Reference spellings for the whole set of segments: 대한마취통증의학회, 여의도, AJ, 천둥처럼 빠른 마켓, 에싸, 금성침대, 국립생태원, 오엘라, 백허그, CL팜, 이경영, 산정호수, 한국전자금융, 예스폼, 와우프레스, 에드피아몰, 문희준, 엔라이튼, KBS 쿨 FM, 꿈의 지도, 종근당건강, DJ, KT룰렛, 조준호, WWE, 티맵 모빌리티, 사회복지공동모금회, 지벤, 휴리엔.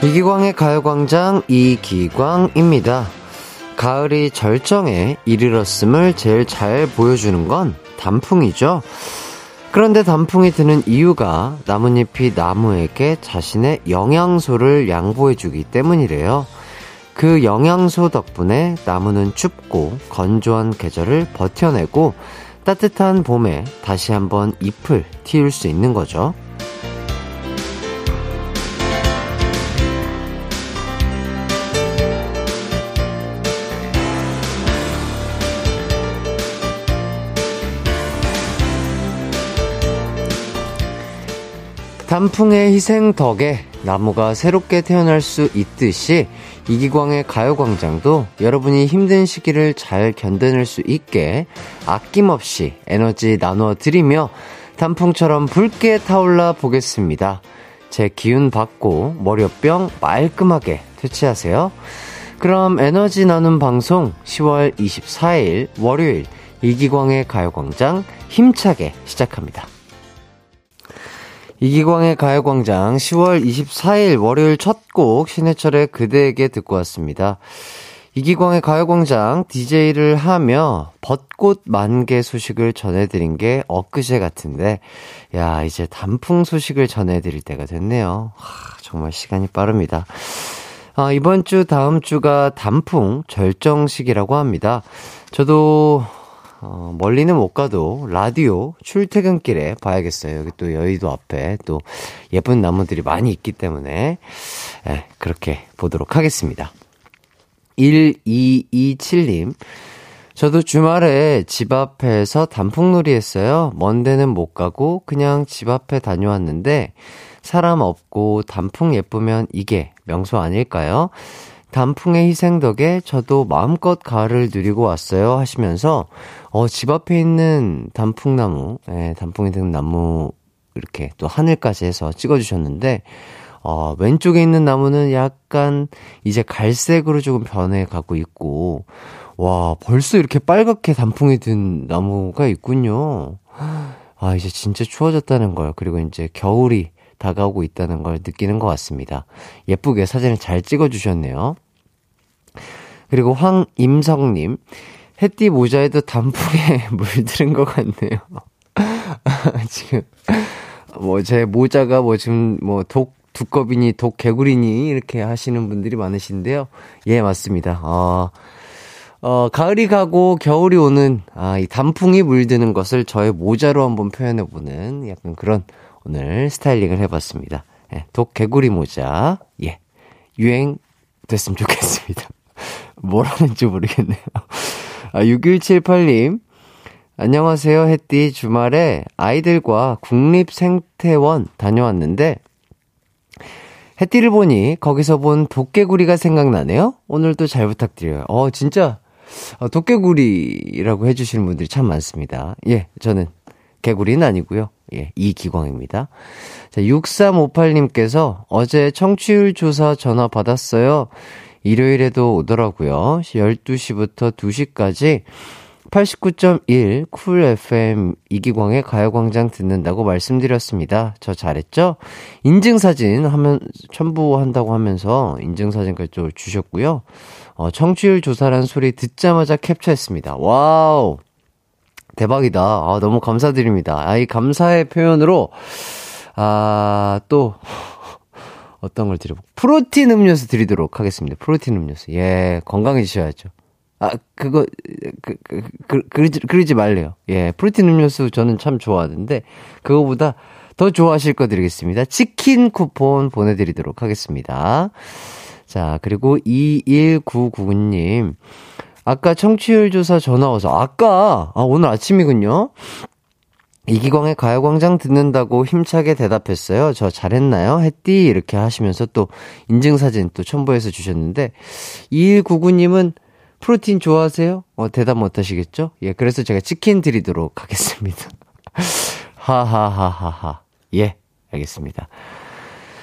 이기광의 가요광장 이기광입니다. 가을이 절정에 이르렀음을 제일 잘 보여주는 건 단풍이죠. 그런데 단풍이 드는 이유가 나뭇잎이 나무에게 자신의 영양소를 양보해주기 때문이래요. 그 영양소 덕분에 나무는 춥고 건조한 계절을 버텨내고 따뜻한 봄에 다시 한번 잎을 틔울 수 있는 거죠. 단풍의 희생 덕에 나무가 새롭게 태어날 수 있듯이 이기광의 가요광장도 여러분이 힘든 시기를 잘 견뎌낼 수 있게 아낌없이 에너지 나눠드리며 단풍처럼 붉게 타올라 보겠습니다. 제 기운 받고 월요병 말끔하게 퇴치하세요. 그럼 에너지 나눔 방송 10월 24일 월요일 이기광의 가요광장 힘차게 시작합니다. 이기광의 가요광장 10월 24일 월요일 첫 곡 신해철의 그대에게 듣고 왔습니다. 이기광의 가요광장 DJ를 하며 벚꽃 만개 소식을 전해드린 게 엊그제 같은데 야 이제 단풍 소식을 전해드릴 때가 됐네요. 정말 시간이 빠릅니다. 이번 주 다음 주가 단풍 절정식이라고 합니다. 저도 멀리는 못 가도 라디오 출퇴근길에 봐야겠어요. 여기 또 여의도 앞에 또 예쁜 나무들이 많이 있기 때문에 그렇게 보도록 하겠습니다. 1227님, 저도 주말에 집 앞에서 단풍놀이 했어요. 먼 데는 못 가고 그냥 집 앞에 다녀왔는데 사람 없고 단풍 예쁘면 이게 명소 아닐까요? 단풍의 희생 덕에 저도 마음껏 가을을 누리고 왔어요 하시면서 집 앞에 있는 단풍나무, 단풍이 든 나무 이렇게 또 하늘까지 해서 찍어주셨는데 왼쪽에 있는 나무는 약간 이제 갈색으로 조금 변해가고 있고 와 벌써 이렇게 빨갛게 단풍이 든 나무가 있군요. 아 이제 진짜 추워졌다는 걸 그리고 이제 겨울이 다가오고 있다는 걸 느끼는 것 같습니다. 예쁘게 사진을 잘 찍어주셨네요. 그리고 황임성님, 햇띠 모자에도 단풍에 물들은 것 같네요. 지금 제 모자가 지금 독 두꺼비니 독 개구리니 이렇게 하시는 분들이 많으신데요. 예 맞습니다. 가을이 가고 겨울이 오는 이 단풍이 물드는 것을 저의 모자로 한번 표현해보는 약간 그런 오늘 스타일링을 해봤습니다. 독 개구리 모자 유행 됐으면 좋겠습니다. 뭐라는지 모르겠네요. 6178님 안녕하세요. 햇띠 주말에 아이들과 국립생태원 다녀왔는데 햇띠를 보니 거기서 본 도깨구리가 생각나네요. 오늘도 잘 부탁드려요. 진짜 도깨구리라고 해주시는 분들이 참 많습니다. 저는 개구리는 아니고요. 이기광입니다. 자, 6358님께서 어제 청취율 조사 전화 받았어요. 일요일에도 오더라고요. 12시부터 2시까지 89.1 쿨 FM 이기광의 가요광장 듣는다고 말씀드렸습니다. 저 잘했죠? 인증사진 하면 첨부한다고 하면서 인증사진까지 주셨고요. 청취율 조사란 소리 듣자마자 캡처했습니다. 와우! 대박이다. 너무 감사드립니다. 이 감사의 표현으로, 또, 어떤 걸 드려볼까? 프로틴 음료수 드리도록 하겠습니다. 프로틴 음료수. 건강해지셔야죠. 그러지 말래요. 프로틴 음료수 저는 참 좋아하는데, 그거보다 더 좋아하실 거 드리겠습니다. 치킨 쿠폰 보내드리도록 하겠습니다. 자, 그리고 21999님. 아까 청취율 조사 전화 와서 오늘 아침이군요. 이기광의 가요광장 듣는다고 힘차게 대답했어요. 저 잘했나요? 햇띠 이렇게 하시면서 또 인증사진 또 첨부해서 주셨는데 2199님은 프로틴 좋아하세요? 대답 못하시겠죠? 그래서 제가 치킨 드리도록 하겠습니다. 하하하하하 알겠습니다.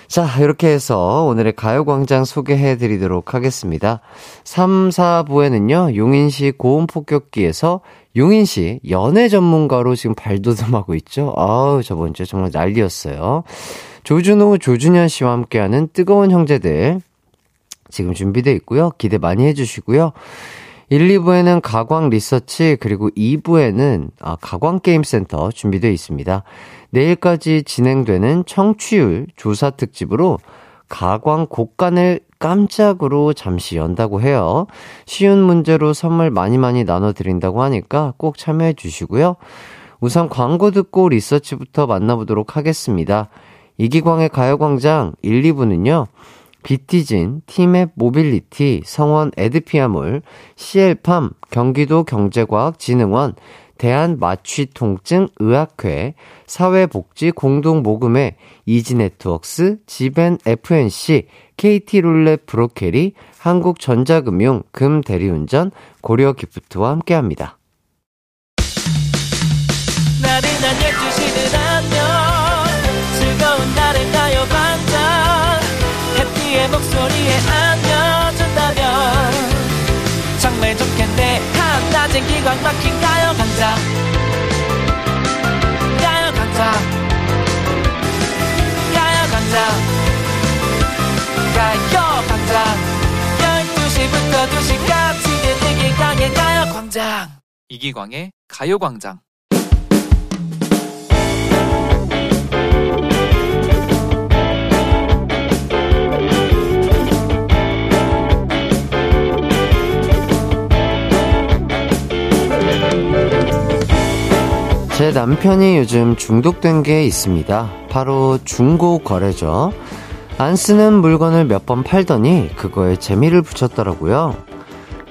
자, 이렇게 해서 오늘의 가요광장 소개해드리도록 하겠습니다. 3, 4부에는요, 용인시 고온폭격기에서 용인시 연애 전문가로 지금 발돋움하고 있죠. 아우, 저번주에 정말 난리였어요. 조준호, 조준현 씨와 함께하는 뜨거운 형제들 지금 준비되어 있고요. 기대 많이 해주시고요. 1, 2부에는 가광 리서치, 그리고 2부에는 가광 게임센터 준비되어 있습니다. 내일까지 진행되는 청취율 조사 특집으로 가광 곡간을 깜짝으로 잠시 연다고 해요. 쉬운 문제로 선물 많이 많이 나눠드린다고 하니까 꼭 참여해 주시고요. 우선 광고 듣고 리서치부터 만나보도록 하겠습니다. 이기광의 가요광장 1, 2부는요. 비티진, 티맵 모빌리티, 성원 에드피아몰, CL팜, 경기도 경제과학진흥원, 대한마취통증의학회, 사회복지공동모금회, 이지네트웍스, 지벤 FNC, KT룰렛 브로케리, 한국전자금융, 금대리운전, 고려기프트와 함께합니다. 나른한 12시는 안녕, 즐거운 날을 가요광장 내 목소리에 안겨준다면 정말 좋겠네. 한낮엔 기광 막힌 가요광장, 가요광장, 가요광장, 가요광장 12시부터 2시까지는 이기광의 가요광장. 이기광의 가요광장. 제 남편이 요즘 중독된 게 있습니다. 바로 중고 거래죠. 안 쓰는 물건을 몇 번 팔더니 그거에 재미를 붙였더라고요.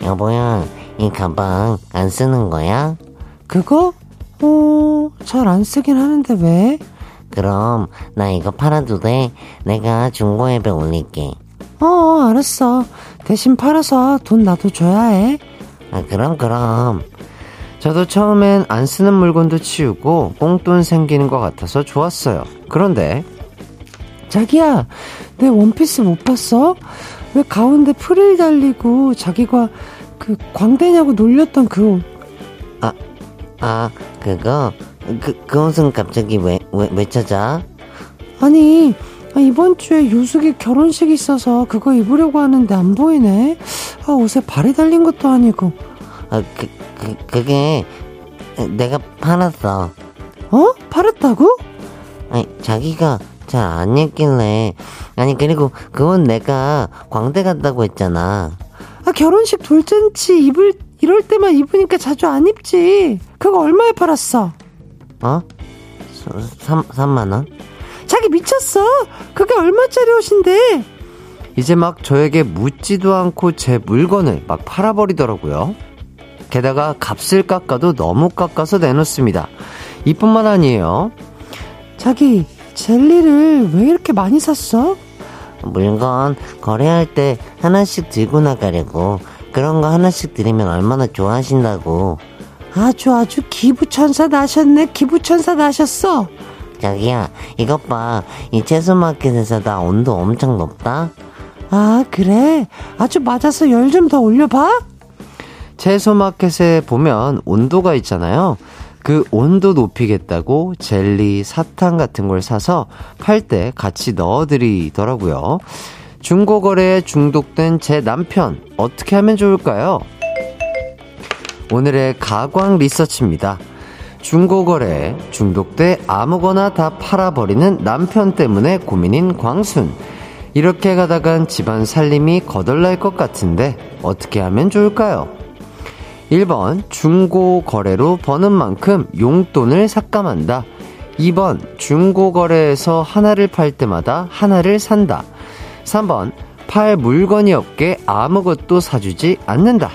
여보야, 이 가방 안 쓰는 거야? 그거? 잘 안 쓰긴 하는데 왜? 그럼 나 이거 팔아도 돼? 내가 중고 앱에 올릴게. 알았어. 대신 팔아서 돈 나도 줘야 해. 아, 그럼. 저도 처음엔 안 쓰는 물건도 치우고 꽁돈 생기는 것 같아서 좋았어요. 그런데 자기야, 내 원피스 못 봤어? 왜 가운데 프릴 달리고 자기가 그 광대냐고 놀렸던 그 옷. 그거? 그 옷은 갑자기 왜 찾아? 아니, 이번 주에 유숙이 결혼식이 있어서 그거 입으려고 하는데 안 보이네. 옷에 발이 달린 것도 아니고. 그게 내가 팔았어. 어? 팔았다고? 아니, 자기가 잘 안 입길래. 아니, 그리고 그건 내가 광대 같다고 했잖아. 아, 결혼식 돌잔치 이럴 때만 입으니까 자주 안 입지. 그거 얼마에 팔았어? 어? 3만원? 자기 미쳤어. 그게 얼마짜리 옷인데. 이제 막 저에게 묻지도 않고 제 물건을 막 팔아버리더라고요. 게다가 값을 깎아도 너무 깎아서 내놓습니다. 이뿐만 아니에요. 자기, 젤리를 왜 이렇게 많이 샀어? 물건 거래할 때 하나씩 들고 나가려고. 그런 거 하나씩 드리면 얼마나 좋아하신다고. 아주 기부천사 나셨네. 기부천사 나셨어. 자기야, 이것 봐. 이 채소마켓에서 나 온도 엄청 높다. 아, 그래? 아주 맞아서 열 좀 더 올려봐. 채소마켓에 보면 온도가 있잖아요. 그 온도 높이겠다고 젤리, 사탕 같은 걸 사서 팔 때 같이 넣어드리더라고요. 중고거래에 중독된 제 남편, 어떻게 하면 좋을까요? 오늘의 가광 리서치입니다. 중고거래에 중독돼 아무거나 다 팔아버리는 남편 때문에 고민인 광순. 이렇게 가다간 집안 살림이 거덜날 것 같은데 어떻게 하면 좋을까요? 1번, 중고거래로 버는 만큼 용돈을 삭감한다. 2번, 중고거래에서 하나를 팔 때마다 하나를 산다. 3번, 팔 물건이 없게 아무것도 사주지 않는다.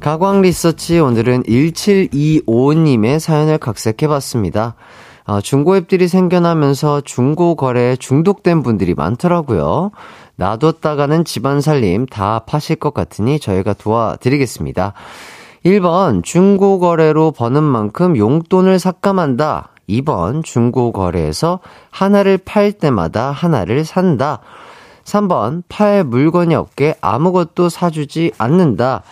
가광 리서치, 오늘은 1725님의 사연을 각색해봤습니다. 중고앱들이 생겨나면서 중고거래에 중독된 분들이 많더라고요. 놔뒀다가는 집안살림 다 파실 것 같으니 저희가 도와드리겠습니다. 1번 중고거래로 버는 만큼 용돈을 삭감한다. 2번 중고거래에서 하나를 팔 때마다 하나를 산다. 3번 팔 물건이 없게 아무것도 사주지 않는다.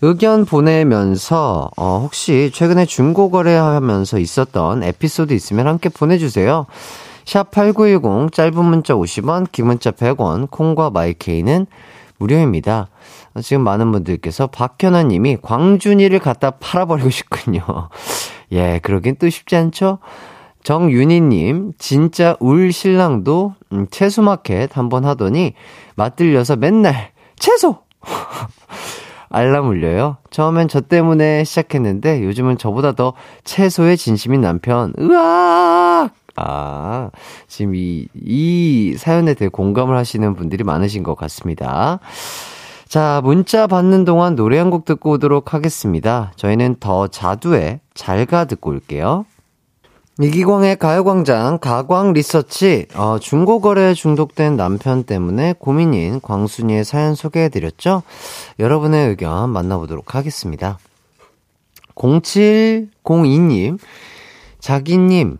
의견 보내면서 혹시 최근에 중고거래하면서 있었던 에피소드 있으면 함께 보내주세요. 샵8910 짧은 문자 50원, 긴 문자 100원, 콩과 마이케이는 무료입니다. 지금 많은 분들께서 박현아님이 광준이를 갖다 팔아버리고 싶군요. 예, 그러긴 또 쉽지 않죠? 정윤희님, 진짜 울 신랑도 채소마켓 한번 하더니 맞들려서 맨날 채소! 알람 울려요. 처음엔 저 때문에 시작했는데 요즘은 저보다 더 채소에 진심인 남편. 으악! 아, 지금 이 사연에 대해 공감을 하시는 분들이 많으신 것 같습니다. 자, 문자 받는 동안 노래 한 곡 듣고 오도록 하겠습니다. 저희는 더 자두의 잘가 듣고 올게요. 이기광의 가요광장 가광리서치. 중고거래에 중독된 남편 때문에 고민인 광순이의 사연 소개해드렸죠. 여러분의 의견 만나보도록 하겠습니다. 0702님, 자기님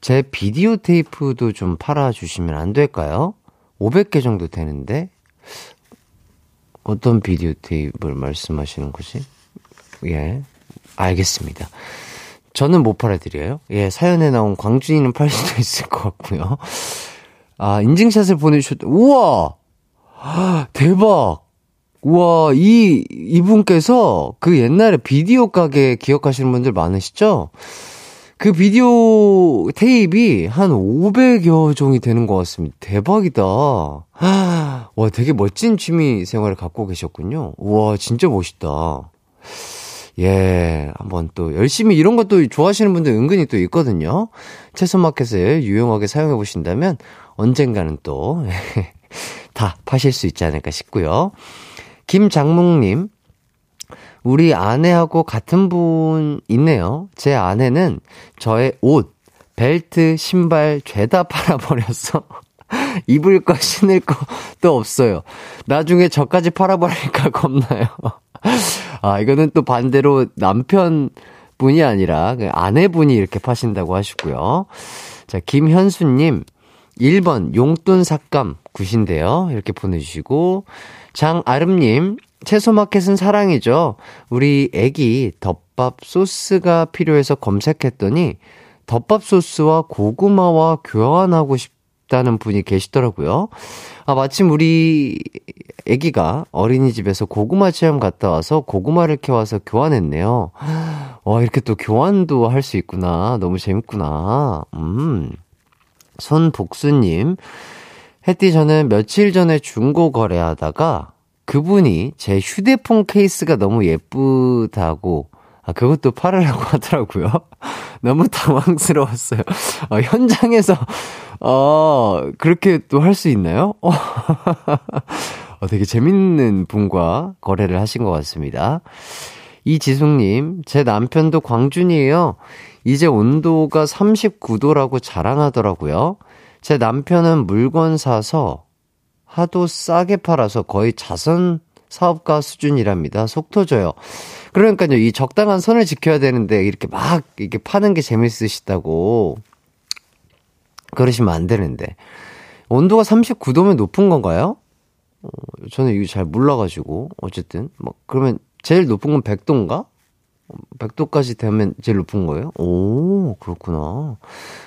제 비디오 테이프도 좀 팔아주시면 안 될까요? 500개 정도 되는데. 어떤 비디오 테이프를 말씀하시는 거지? 예, 알겠습니다. 저는 못 팔아드려요. 예, 사연에 나온 광준이는 팔 수도 있을 것 같고요. 아, 인증샷을 보내주셨다. 우와! 대박! 우와, 이분께서 그 옛날에 비디오 가게 기억하시는 분들 많으시죠? 그 비디오 테이프이 한 500여 종이 되는 것 같습니다. 대박이다. 와, 되게 멋진 취미 생활을 갖고 계셨군요. 우와, 진짜 멋있다. 예, 한번 또 열심히 이런 것도 좋아하시는 분들 은근히 또 있거든요. 채소마켓을 유용하게 사용해 보신다면 언젠가는 또 다 파실 수 있지 않을까 싶고요. 김장목님, 우리 아내하고 같은 분 있네요. 제 아내는 저의 옷, 벨트, 신발 죄다 팔아버려서 입을 거 신을 것도 없어요. 나중에 저까지 팔아버릴까 겁나요. 아, 이거는 또 반대로 남편분이 아니라 아내분이 이렇게 파신다고 하시고요. 자, 김현수님, 1번 용돈 삭감 굿인데요. 이렇게 보내주시고, 장아름님, 채소마켓은 사랑이죠. 우리 애기 덮밥 소스가 필요해서 검색했더니 덮밥 소스와 고구마와 교환하고 싶다는 분이 계시더라고요. 아, 마침 우리 애기가 어린이집에서 고구마 체험 갔다 와서 고구마를 캐와서 교환했네요. 와, 이렇게 또 교환도 할 수 있구나. 너무 재밌구나. 손복수님, 햇띠 저는 며칠 전에 중고 거래하다가 그분이 제 휴대폰 케이스가 너무 예쁘다고, 아, 그것도 팔으라고 하더라고요. 너무 당황스러웠어요. 현장에서, 그렇게 또 할 수 있나요? 되게 재밌는 분과 거래를 하신 것 같습니다. 이지숙님, 제 남편도 광준이에요. 이제 온도가 39도라고 자랑하더라고요. 제 남편은 물건 사서 하도 싸게 팔아서 거의 자선 사업가 수준이랍니다. 속 터져요. 그러니까요, 이 적당한 선을 지켜야 되는데 이렇게 막 이렇게 파는 게 재밌으시다고 그러시면 안 되는데. 온도가 39도면 높은 건가요? 저는 이거 잘 몰라가지고. 어쨌든 막 그러면 제일 높은 건 100도인가? 100도까지 되면 제일 높은 거예요? 오, 그렇구나.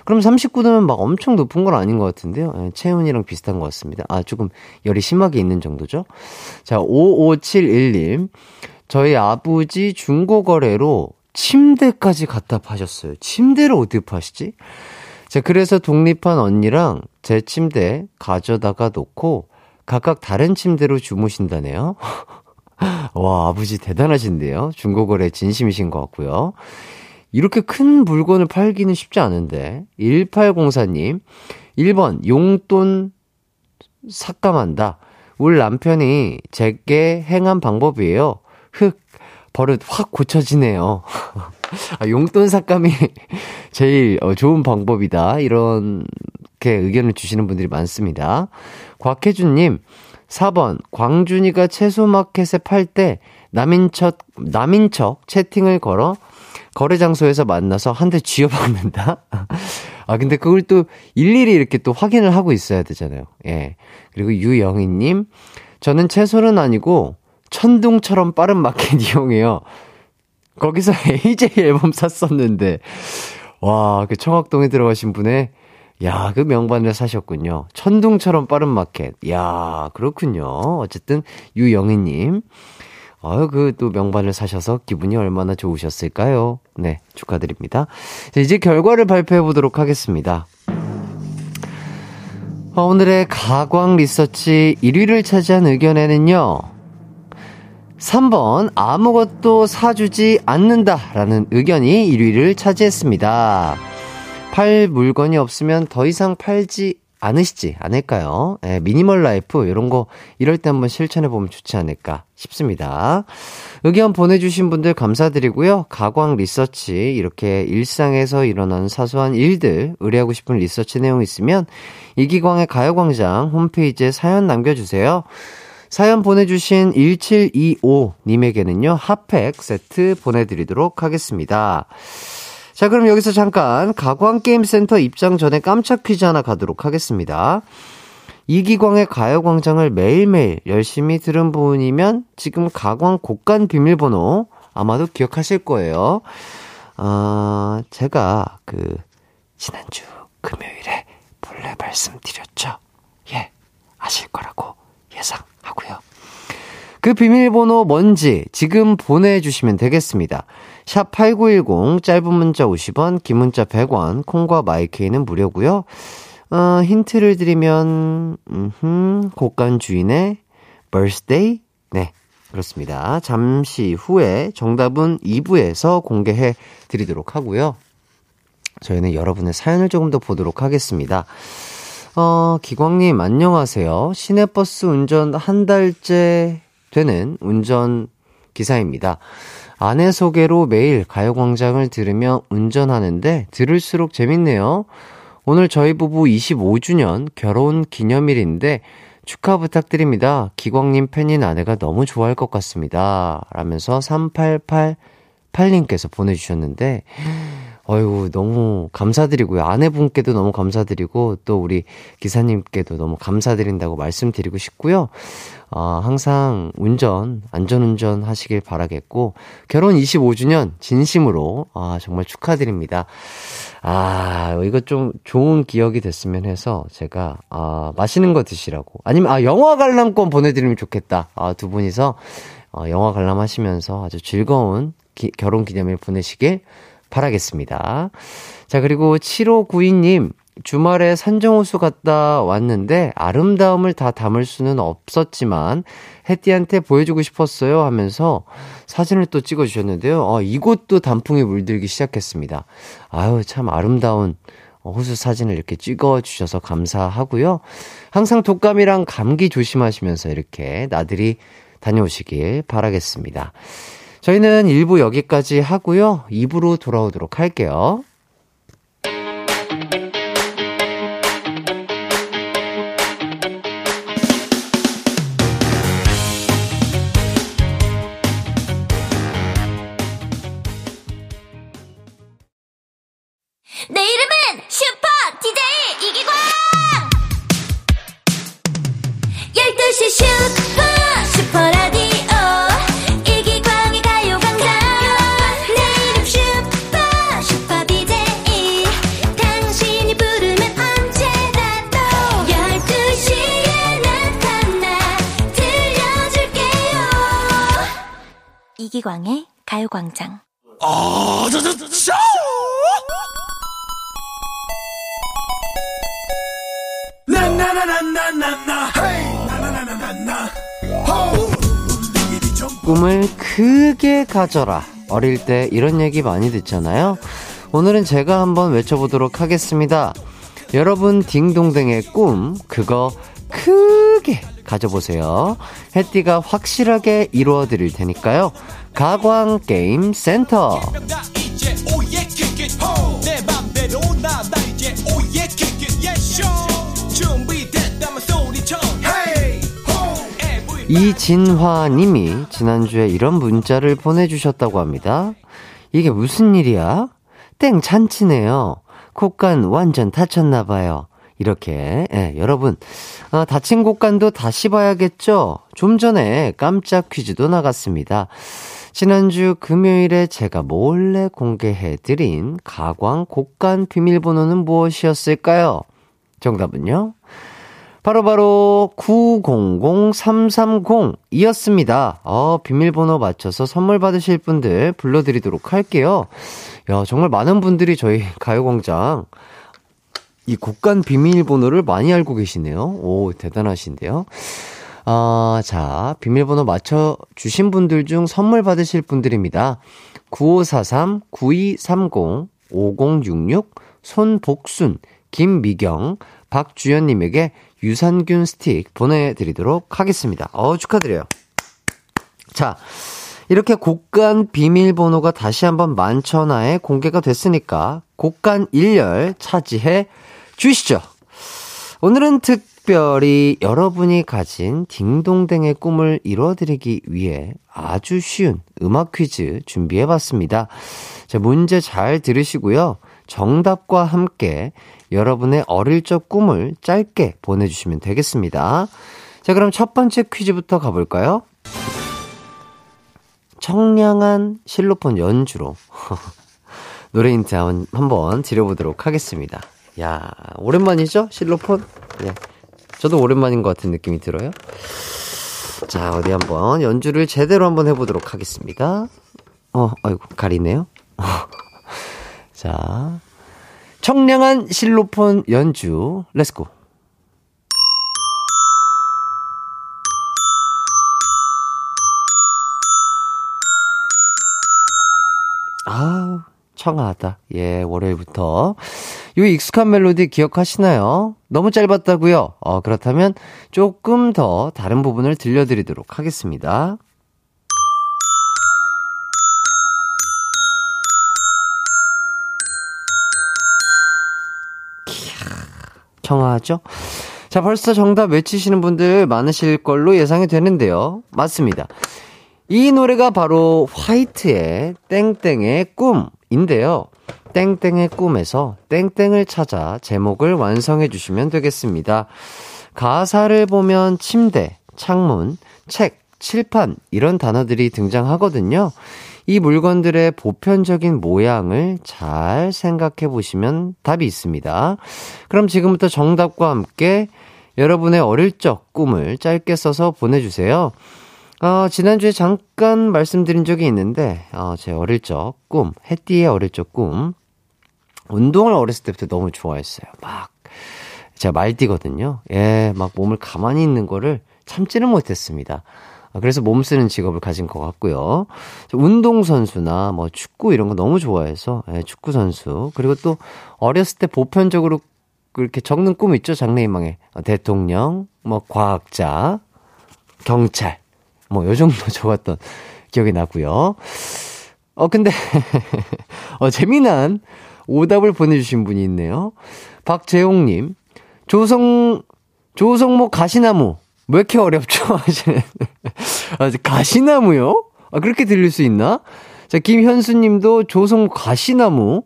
그럼 39도면 막 엄청 높은 건 아닌 것 같은데요. 체온이랑 비슷한 것 같습니다. 아, 조금 열이 심하게 있는 정도죠. 자, 5571님, 저희 아버지 중고거래로 침대까지 갖다 파셨어요. 침대를 어떻게 파시지? 자, 그래서 독립한 언니랑 제 침대 가져다가 놓고 각각 다른 침대로 주무신다네요. 와, 아버지 대단하신데요. 중고거래 진심이신 것 같고요. 이렇게 큰 물건을 팔기는 쉽지 않은데. 1804님, 1번 용돈 삭감한다. 우리 남편이 제게 행한 방법이에요. 흑, 버릇 확 고쳐지네요. 아, 용돈 삭감이 제일 좋은 방법이다, 이렇게 의견을 주시는 분들이 많습니다. 곽혜준님, 4번 광준이가 채소마켓에 팔 때 남인 척 채팅을 걸어 거래 장소에서 만나서 한 대 쥐어박는다? 아, 근데 그걸 또 일일이 이렇게 또 확인을 하고 있어야 되잖아요. 예. 그리고 유영희님, 저는 채소는 아니고 천둥처럼 빠른 마켓 이용해요. 거기서 AJ 앨범 샀었는데, 와, 그 청학동에 들어가신 분의, 야, 그 명반을 사셨군요. 천둥처럼 빠른 마켓. 야, 그렇군요. 어쨌든, 유영희님. 아유, 그 또 명반을 사셔서 기분이 얼마나 좋으셨을까요? 네, 축하드립니다. 자, 이제 결과를 발표해 보도록 하겠습니다. 오늘의 가광 리서치 1위를 차지한 의견에는요, 3번 아무것도 사주지 않는다라는 의견이 1위를 차지했습니다. 팔 물건이 없으면 더 이상 팔지 않으시지 않을까요? 예, 미니멀 라이프 이런 거 이럴 때 한번 실천해보면 좋지 않을까 싶습니다. 의견 보내주신 분들 감사드리고요. 가광 리서치 이렇게 일상에서 일어나는 사소한 일들 의뢰하고 싶은 리서치 내용 있으면 이기광의 가요광장 홈페이지에 사연 남겨주세요. 사연 보내주신 1725님에게는요 핫팩 세트 보내드리도록 하겠습니다. 자, 그럼 여기서 잠깐 가광게임센터 입장 전에 깜짝 퀴즈 하나 가도록 하겠습니다. 이기광의 가요광장을 매일매일 열심히 들은 분이면 지금 가광 곳간 비밀번호 아마도 기억하실 거예요. 제가 그 지난주 금요일에 본래 말씀드렸죠. 예, 아실 거라고 예상하고요. 그 비밀번호 뭔지 지금 보내주시면 되겠습니다. 샵 8910 짧은 문자 50원, 긴 문자 100원, 콩과 마이케이는 무료고요. 힌트를 드리면 곡간 주인의 birthday? 네, 그렇습니다. 잠시 후에 정답은 2부에서 공개해 드리도록 하고요. 저희는 여러분의 사연을 조금 더 보도록 하겠습니다. 기광님 안녕하세요. 시내버스 운전 한 달째 되는 운전기사입니다. 아내 소개로 매일 가요광장을 들으며 운전하는데 들을수록 재밌네요. 오늘 저희 부부 25주년 결혼 기념일인데 축하 부탁드립니다. 기광님 팬인 아내가 너무 좋아할 것 같습니다. 라면서 3888님께서 보내주셨는데 어이구, 너무 감사드리고요. 아내분께도 너무 감사드리고 또 우리 기사님께도 너무 감사드린다고 말씀드리고 싶고요. 항상 안전운전 하시길 바라겠고 결혼 25주년 진심으로 정말 축하드립니다. 이거 좀 좋은 기억이 됐으면 해서 제가 맛있는 거 드시라고 아니면 영화 관람권 보내드리면 좋겠다. 두 분이서 영화 관람하시면서 아주 즐거운 결혼 기념일 보내시길 바라겠습니다. 자, 그리고 7592님, 주말에 산정호수 갔다 왔는데 아름다움을 다 담을 수는 없었지만 해띠한테 보여주고 싶었어요 하면서 사진을 또 찍어주셨는데요. 이곳도 단풍이 물들기 시작했습니다. 아유, 참 아름다운 호수 사진을 이렇게 찍어주셔서 감사하고요. 항상 독감이랑 감기 조심하시면서 이렇게 나들이 다녀오시길 바라겠습니다. 저희는 1부 여기까지 하고요. 2부로 돌아오도록 할게요. 내 이름은 슈퍼 DJ 이기광! 12시 슈퍼라디오 이기광의 가요광장. 꿈을 크게 가져라. 어릴 때 이런 얘기 많이 듣잖아요. 오늘은 제가 한번 외쳐보도록 하겠습니다. 여러분 딩동댕의 꿈, 그거 크게 가져보세요. 해띠가 확실하게 이루어드릴 테니까요. 가광게임센터. 이진화님이 지난주에 이런 문자를 보내주셨다고 합니다. 이게 무슨 일이야? 땡 잔치네요. 콧간 완전 다쳤나봐요. 이렇게, 예, 여러분, 다친 곡간도 다시 봐야겠죠? 좀 전에 깜짝 퀴즈도 나갔습니다. 지난주 금요일에 제가 몰래 공개해드린 가광 곡간 비밀번호는 무엇이었을까요? 정답은요? 바로바로 900330 이었습니다. 비밀번호 맞춰서 선물 받으실 분들 불러드리도록 할게요. 야, 정말 많은 분들이 저희 가요광장 이 곡간 비밀번호를 많이 알고 계시네요. 오, 대단하신데요. 자, 비밀번호 맞춰주신 분들 중 선물 받으실 분들입니다. 9543, 9230, 5066, 손복순, 김미경, 박주연님에게 유산균 스틱 보내드리도록 하겠습니다. 축하드려요. 자, 이렇게 곡간 비밀번호가 다시 한번 만천하에 공개가 됐으니까 곡간 일열 차지해 주시죠. 오늘은 특별히 여러분이 가진 딩동댕의 꿈을 이뤄드리기 위해 아주 쉬운 음악 퀴즈 준비해봤습니다. 자, 문제 잘 들으시고요. 정답과 함께 여러분의 어릴 적 꿈을 짧게 보내주시면 되겠습니다. 자, 그럼 첫 번째 퀴즈부터 가볼까요? 청량한 실로폰 연주로 노래 힌트 한번 드려보도록 하겠습니다. 야, 오랜만이죠? 실로폰? 네, 저도 오랜만인 것 같은 느낌이 들어요. 자, 어디 한번 연주를 제대로 한번 해보도록 하겠습니다. 아이고, 가리네요. 자, 청량한 실로폰 연주 렛츠고. 아, 청하다. 예, 월요일부터 이 익숙한 멜로디 기억하시나요? 너무 짧았다고요? 그렇다면 조금 더 다른 부분을 들려드리도록 하겠습니다. 청하죠? 자, 벌써 정답 외치시는 분들 많으실 걸로 예상이 되는데요. 맞습니다. 이 노래가 바로 화이트의 땡땡의 꿈인데요. 땡땡의 꿈에서 땡땡을 찾아 제목을 완성해 주시면 되겠습니다. 가사를 보면 침대, 창문, 책, 칠판 이런 단어들이 등장하거든요. 이 물건들의 보편적인 모양을 잘 생각해 보시면 답이 있습니다. 그럼 지금부터 정답과 함께 여러분의 어릴 적 꿈을 짧게 써서 보내주세요. 지난주에 잠깐 말씀드린 적이 있는데 제 어릴 적 꿈, 해띠의 어릴 적 꿈, 운동을 어렸을 때부터 너무 좋아했어요. 막 제가 말띠거든요. 예, 막 몸을 가만히 있는 거를 참지는 못했습니다. 그래서 몸 쓰는 직업을 가진 것 같고요. 운동선수나 뭐 축구 이런 거 너무 좋아해서, 예, 축구선수. 그리고 또 어렸을 때 보편적으로 그렇게 적는 꿈 있죠? 장래희망에. 대통령, 뭐 과학자, 경찰. 뭐 요 정도 좋았던 기억이 나고요. 근데 재미난 오답을 보내주신 분이 있네요. 박재홍님, 조성모 가시나무. 왜 이렇게 어렵죠? 가시나무요? 그렇게 들릴 수 있나? 자, 김현수님도 조성모 가시나무.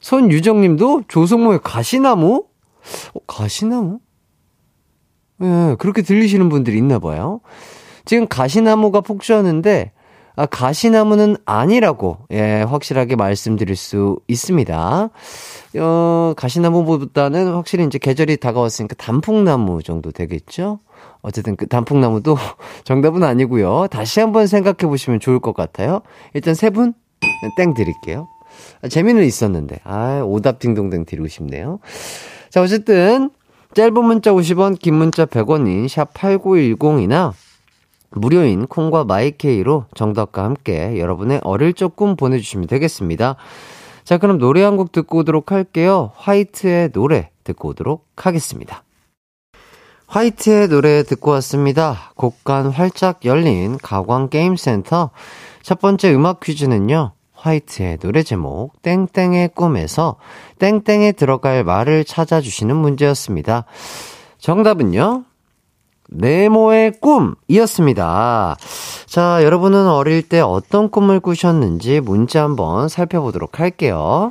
손유정님도 조성모의 가시나무? 가시나무? 예, 그렇게 들리시는 분들이 있나 봐요. 지금 가시나무가 폭주하는데, 가시나무는 아니라고, 예, 확실하게 말씀드릴 수 있습니다. 가시나무보다는 확실히 이제 계절이 다가왔으니까 단풍나무 정도 되겠죠? 어쨌든 그 단풍나무도 정답은 아니고요. 다시 한번 생각해 보시면 좋을 것 같아요. 일단 세 분 땡 드릴게요. 재미는 있었는데 오답 딩동댕 드리고 싶네요. 자, 어쨌든 짧은 문자 50원, 긴 문자 100원인 샵 8910이나 무료인 콩과 마이케이로 정답과 함께 여러분의 어릴 적 꿈 보내주시면 되겠습니다. 자, 그럼 노래 한 곡 듣고 오도록 할게요. 화이트의 노래 듣고 오도록 하겠습니다. 화이트의 노래 듣고 왔습니다. 곡간 활짝 열린 가광게임센터. 첫 번째 음악 퀴즈는요, 화이트의 노래 제목 땡땡의 꿈에서 땡땡에 들어갈 말을 찾아주시는 문제였습니다. 정답은요, 네모의 꿈이었습니다. 자, 여러분은 어릴 때 어떤 꿈을 꾸셨는지 문자 한번 살펴보도록 할게요.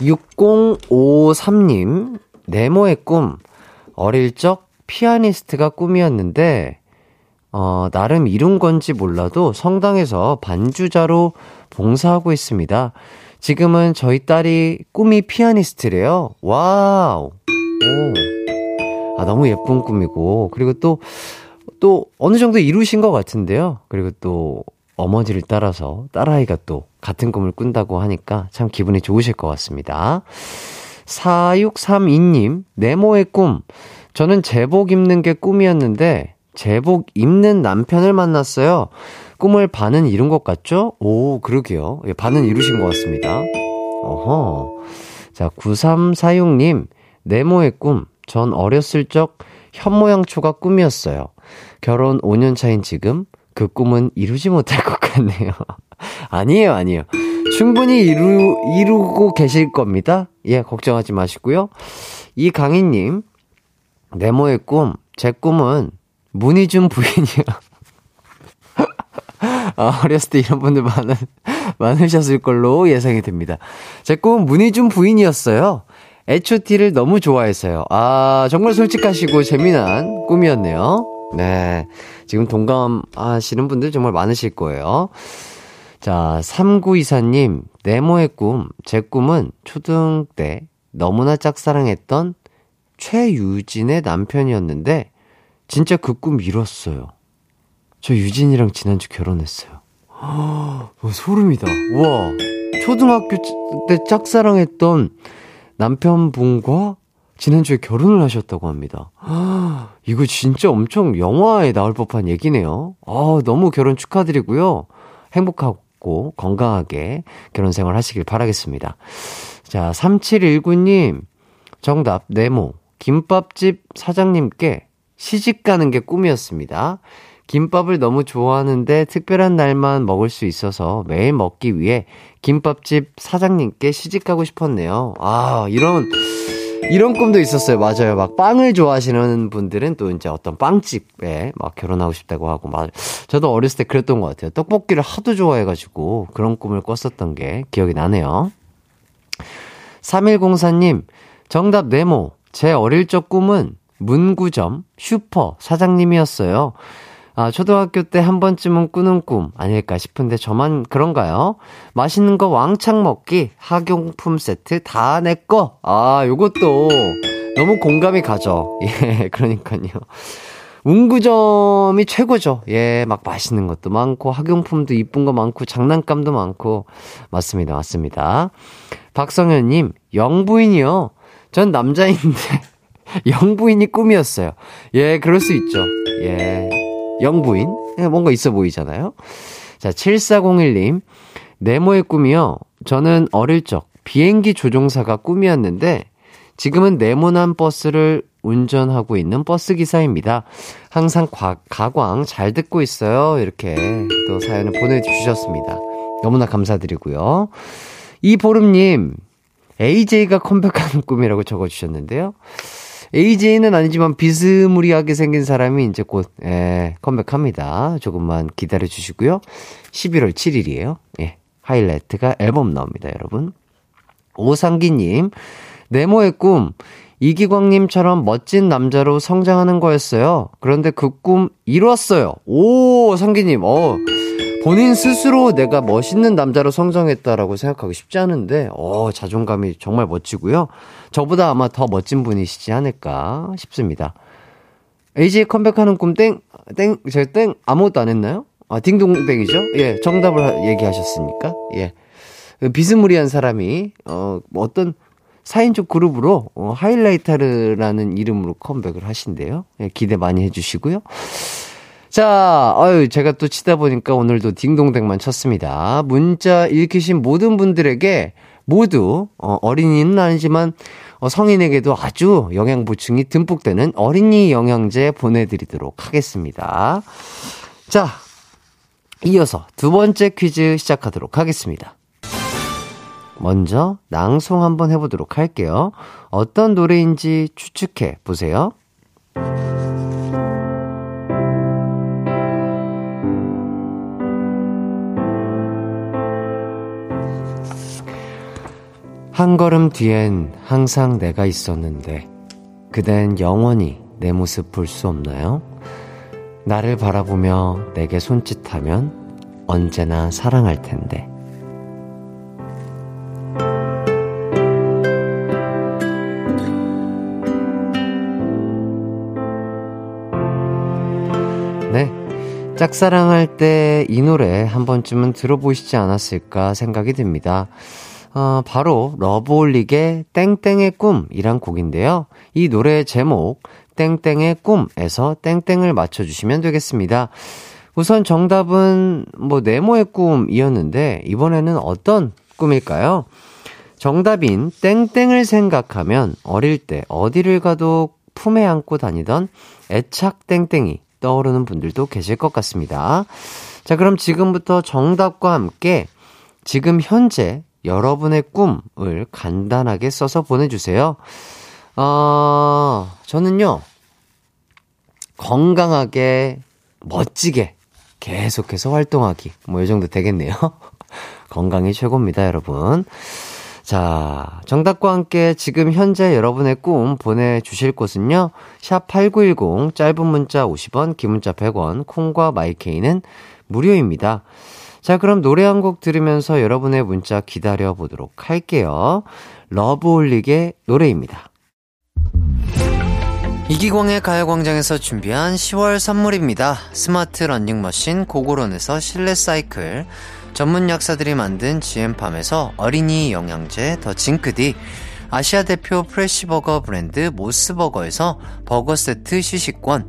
6053님, 네모의 꿈. 어릴 적 피아니스트가 꿈이었는데, 나름 이룬 건지 몰라도 성당에서 반주자로 봉사하고 있습니다. 지금은 저희 딸이 꿈이 피아니스트래요. 와우. 오. 아, 너무 예쁜 꿈이고. 그리고 또 어느 정도 이루신 것 같은데요. 그리고 또 어머니를 따라서 딸아이가 또 같은 꿈을 꾼다고 하니까 참 기분이 좋으실 것 같습니다. 4632님, 네모의 꿈. 저는 제복 입는 게 꿈이었는데 제복 입는 남편을 만났어요. 꿈을 반은 이룬 것 같죠? 오, 그러게요. 예, 반은 이루신 것 같습니다. 어허. 자, 9346님, 네모의 꿈. 전 어렸을 적 현모양초가 꿈이었어요. 결혼 5년 차인 지금 그 꿈은 이루지 못할 것 같네요. 아니에요, 아니에요. 충분히 이루고 계실 겁니다. 예, 걱정하지 마시고요. 이강희님, 네모의 꿈. 제 꿈은 문희준 부인이요. 아, 어렸을 때 이런 분들 많으셨을 걸로 예상이 됩니다. 제 꿈은 문희준 부인이었어요. H.O.T를 너무 좋아해서요. 아, 정말 솔직하시고 재미난 꿈이었네요. 네, 지금 동감하시는 분들 정말 많으실 거예요. 자, 3924님, 네모의 꿈. 제 꿈은 초등 때 너무나 짝사랑했던 최유진의 남편이었는데 진짜 그 꿈 이뤘어요. 저 유진이랑 지난주 결혼했어요. 허, 소름이다. 우와, 초등학교 때 짝사랑했던 남편분과 지난주에 결혼을 하셨다고 합니다. 허, 이거 진짜 엄청 영화에 나올 법한 얘기네요. 아, 너무 결혼 축하드리고요. 행복하고 건강하게 결혼 생활 하시길 바라겠습니다. 자, 3719님, 정답 네모. 김밥집 사장님께 시집 가는 게 꿈이었습니다. 김밥을 너무 좋아하는데 특별한 날만 먹을 수 있어서 매일 먹기 위해 김밥집 사장님께 시집 가고 싶었네요. 아, 이런 꿈도 있었어요. 맞아요. 막 빵을 좋아하시는 분들은 또 이제 어떤 빵집에 막 결혼하고 싶다고 하고, 맞아요. 저도 어렸을 때 그랬던 것 같아요. 떡볶이를 하도 좋아해가지고 그런 꿈을 꿨었던 게 기억이 나네요. 3104님, 정답 네모. 제 어릴 적 꿈은 문구점 슈퍼 사장님이었어요. 아, 초등학교 때 한 번쯤은 꾸는 꿈 아닐까 싶은데 저만 그런가요? 맛있는 거 왕창 먹기, 학용품 세트 다 내 거. 아, 요것도 너무 공감이 가죠. 예, 그러니까요. 문구점이 최고죠. 예, 막 맛있는 것도 많고 학용품도 이쁜 거 많고 장난감도 많고. 맞습니다, 맞습니다. 박성현님, 영부인이요. 전 남자인데 영부인이 꿈이었어요. 예, 그럴 수 있죠. 예, 영부인? 뭔가 있어 보이잖아요. 자, 7401님, 네모의 꿈이요. 저는 어릴 적 비행기 조종사가 꿈이었는데 지금은 네모난 버스를 운전하고 있는 버스기사입니다. 항상 가광 잘 듣고 있어요. 이렇게 또 사연을 보내주셨습니다. 너무나 감사드리고요. 이보름님, AJ가 컴백하는 꿈이라고 적어주셨는데요. AJ는 아니지만 비스무리하게 생긴 사람이 이제 곧, 예, 컴백합니다. 조금만 기다려주시고요. 11월 7일이에요. 예, 하이라이트가 앨범 나옵니다, 여러분. 오상기님, 네모의 꿈. 이기광님처럼 멋진 남자로 성장하는 거였어요. 그런데 그 꿈 이뤘어요. 오, 상기님, 본인 스스로 내가 멋있는 남자로 성장했다라고 생각하기 쉽지 않은데, 자존감이 정말 멋지고요. 저보다 아마 더 멋진 분이시지 않을까 싶습니다. AJ 컴백하는 꿈 땡, 아무것도 안 했나요? 아, 딩동땡이죠? 예, 정답을 얘기하셨으니까. 예. 비스무리한 사람이, 어떤 4인조 그룹으로, 하이라이터라는 이름으로 컴백을 하신대요. 예, 기대 많이 해주시고요. 자, 제가 또 치다 보니까 오늘도 딩동댕만 쳤습니다. 문자 읽히신 모든 분들에게 모두, 어린이는 아니지만 성인에게도 아주 영양 보충이 듬뿍 되는 어린이 영양제 보내드리도록 하겠습니다. 자, 이어서 두 번째 퀴즈 시작하도록 하겠습니다. 먼저 낭송 한번 해보도록 할게요. 어떤 노래인지 추측해 보세요. 한 걸음 뒤엔 항상 내가 있었는데 그댄 영원히 내 모습 볼 수 없나요? 나를 바라보며 내게 손짓하면 언제나 사랑할 텐데. 네, 짝사랑할 때 이 노래 한 번쯤은 들어보시지 않았을까 생각이 듭니다. 바로 러브홀릭의 땡땡의 꿈이란 곡인데요. 이 노래의 제목 땡땡의 꿈에서 땡땡을 맞춰주시면 되겠습니다. 우선 정답은 네모의 꿈이었는데 이번에는 어떤 꿈일까요? 정답인 땡땡을 생각하면 어릴 때 어디를 가도 품에 안고 다니던 애착 땡땡이 떠오르는 분들도 계실 것 같습니다. 자, 그럼 지금부터 정답과 함께 지금 현재 여러분의 꿈을 간단하게 써서 보내주세요. 저는요, 건강하게, 멋지게, 계속해서 활동하기. 이 정도 되겠네요. 건강이 최고입니다, 여러분. 자, 정답과 함께 지금 현재 여러분의 꿈 보내주실 곳은요, 샵8910, 짧은 문자 50원, 긴 문자 100원, 콩과 마이케이는 무료입니다. 자, 그럼 노래 한 곡 들으면서 여러분의 문자 기다려보도록 할게요. 러브홀릭의 노래입니다. 이기광의 가요광장에서 준비한 10월 선물입니다. 스마트 러닝머신 고고론에서 실내 사이클, 전문 약사들이 만든 지엠팜에서 어린이 영양제 더 징크디, 아시아 대표 프레시버거 브랜드 모스버거에서 버거 세트 시식권,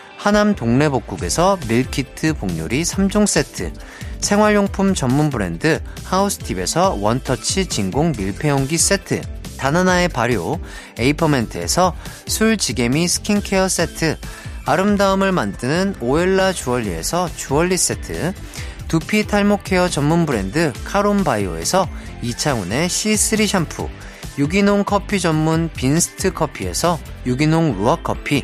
하남 동래복국에서 밀키트 복요리 3종 세트, 생활용품 전문 브랜드 하우스팁에서 원터치 진공 밀폐용기 세트, 다나나의 발효 에이퍼멘트에서 술지개미 스킨케어 세트, 아름다움을 만드는 오엘라 주얼리에서 주얼리 세트, 두피 탈모케어 전문 브랜드 카론바이오에서 이창훈의 C3 샴푸, 유기농 커피 전문 빈스트 커피에서 유기농 루아 커피,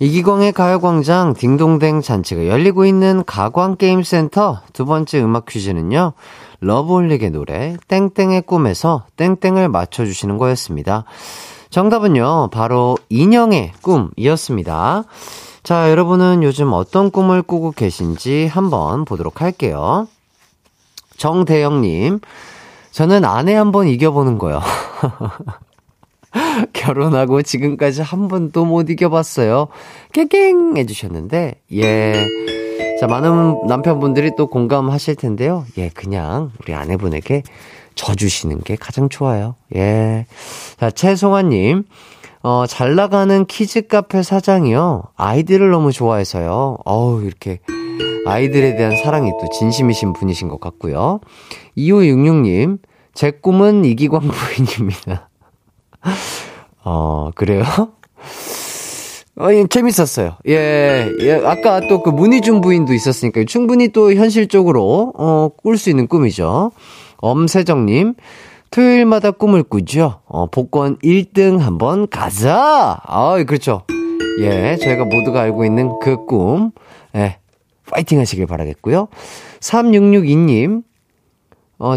이기광의 가요광장 딩동댕 잔치가 열리고 있는 가광게임센터 두 번째 음악 퀴즈는요, 러브홀릭의 노래 땡땡의 꿈에서 땡땡을 맞춰주시는 거였습니다. 정답은요, 바로 인형의 꿈이었습니다. 자, 여러분은 요즘 어떤 꿈을 꾸고 계신지 한번 보도록 할게요. 정대영님, 저는 아내 한번 이겨보는 거요. 결혼하고 지금까지 한 번도 못 이겨봤어요. 깨갱 해주셨는데, 예. 자, 많은 남편분들이 또 공감하실 텐데요. 예, 그냥 우리 아내분에게 져주시는 게 가장 좋아요. 예. 자, 최송아님, 잘 나가는 키즈 카페 사장이요. 아이들을 너무 좋아해서요. 이렇게 아이들에 대한 사랑이 또 진심이신 분이신 것 같고요. 2566님, 제 꿈은 이기광 부인입니다. 그래요? 재밌었어요. 예, 아까 또 그 문희준 부인도 있었으니까 충분히 또 현실적으로, 꿀 수 있는 꿈이죠. 엄세정님, 토요일마다 꿈을 꾸죠. 복권 1등 한번 가자! 그렇죠. 예, 저희가 모두가 알고 있는 그 꿈. 예, 파이팅 하시길 바라겠고요. 3662님,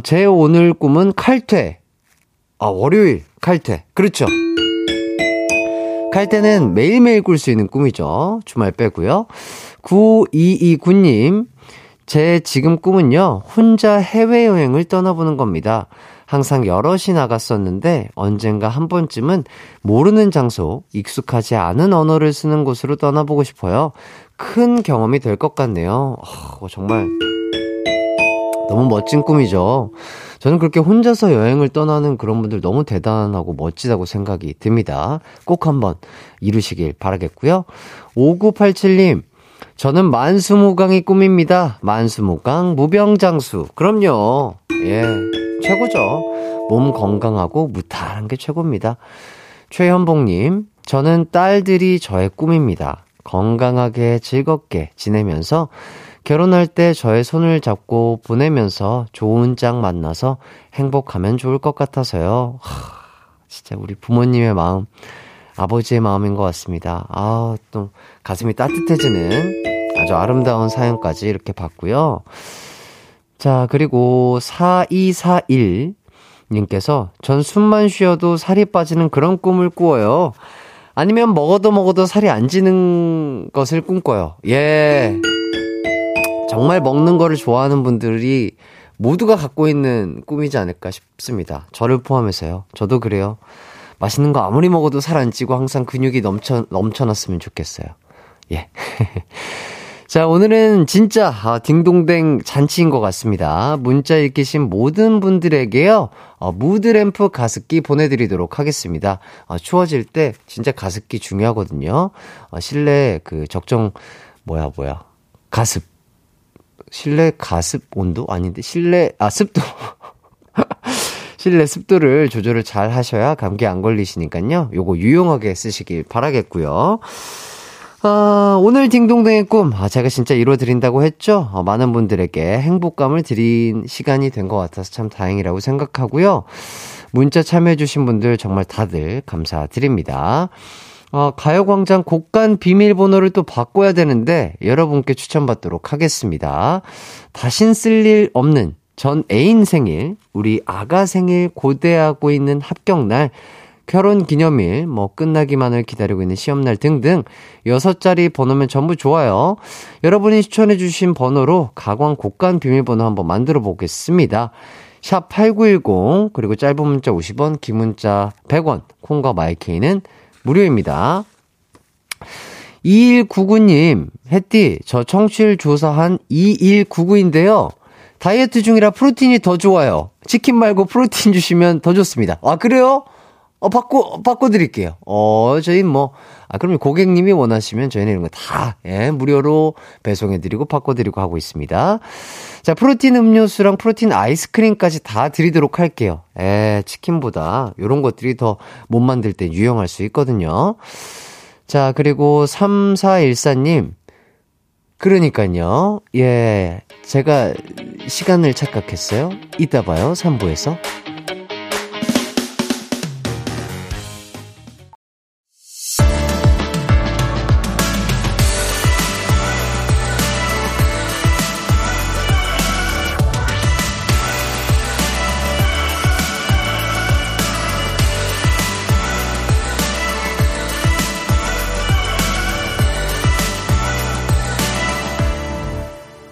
제 오늘 꿈은 칼퇴. 월요일, 칼퇴. 그렇죠. 칼퇴는 매일매일 꿀 수 있는 꿈이죠. 주말 빼고요. 9229님, 제 지금 꿈은요, 혼자 해외여행을 떠나보는 겁니다. 항상 여럿이 나갔었는데 언젠가 한 번쯤은 모르는 장소, 익숙하지 않은 언어를 쓰는 곳으로 떠나보고 싶어요. 큰 경험이 될 것 같네요. 정말 너무 멋진 꿈이죠. 저는 그렇게 혼자서 여행을 떠나는 그런 분들 너무 대단하고 멋지다고 생각이 듭니다. 꼭 한번 이루시길 바라겠고요. 5987님, 저는 만수무강이 꿈입니다. 만수무강, 무병장수. 그럼요. 예, 최고죠. 몸 건강하고 무탈한 게 최고입니다. 최현복님, 저는 딸들이 저의 꿈입니다. 건강하게 즐겁게 지내면서 결혼할 때 저의 손을 잡고 보내면서 좋은 짝 만나서 행복하면 좋을 것 같아서요. 진짜 우리 부모님의 마음, 아버지의 마음인 것 같습니다. 또 가슴이 따뜻해지는 아주 아름다운 사연까지 이렇게 봤고요. 자, 그리고 4241님께서 전 숨만 쉬어도 살이 빠지는 그런 꿈을 꾸어요. 아니면 먹어도 살이 안 찌는 것을 꿈꿔요. 예, 정말 먹는 거를 좋아하는 분들이 모두가 갖고 있는 꿈이지 않을까 싶습니다. 저를 포함해서요. 저도 그래요. 맛있는 거 아무리 먹어도 살 안 찌고 항상 근육이 넘쳐났으면 좋겠어요. 예. 자, 오늘은 진짜 딩동댕 잔치인 것 같습니다. 문자 읽히신 모든 분들에게요, 무드램프 가습기 보내드리도록 하겠습니다. 추워질 때 진짜 가습기 중요하거든요. 실내 그 적정, 가습. 실내 가습 온도? 아닌데, 습도. 실내 습도를 조절을 잘 하셔야 감기 안 걸리시니까요. 요거 유용하게 쓰시길 바라겠고요. 오늘 딩동댕의 꿈, 제가 진짜 이뤄드린다고 했죠. 많은 분들에게 행복감을 드린 시간이 된 것 같아서 참 다행이라고 생각하고요. 문자 참여해주신 분들 정말 다들 감사드립니다. 가요광장 곡간 비밀번호를 또 바꿔야 되는데 여러분께 추천받도록 하겠습니다. 다신 쓸 일 없는 전 애인 생일, 우리 아가 생일 고대하고 있는 합격날, 결혼 기념일, 끝나기만을 기다리고 있는 시험날 등등 6자리 번호면 전부 좋아요. 여러분이 추천해주신 번호로 가광 곡간 비밀번호 한번 만들어 보겠습니다. 샵 8910, 그리고 짧은 문자 50원, 긴 문자 100원, 콩과 마이케이는 무료입니다. 2199님, 햇띠, 저 청취율 조사한 2199인데요. 다이어트 중이라 프로틴이 더 좋아요. 치킨 말고 프로틴 주시면 더 좋습니다. 아, 그래요? 바꿔드릴게요. 저희 그럼 고객님이 원하시면 저희는 이런 거 다, 무료로 배송해드리고 바꿔드리고 하고 있습니다. 자, 프로틴 음료수랑 프로틴 아이스크림까지 다 드리도록 할게요. 치킨보다 이런 것들이 더 못 만들 때 유용할 수 있거든요. 자, 그리고 3414님. 그러니까요. 예, 제가 시간을 착각했어요. 이따 봐요, 3부에서.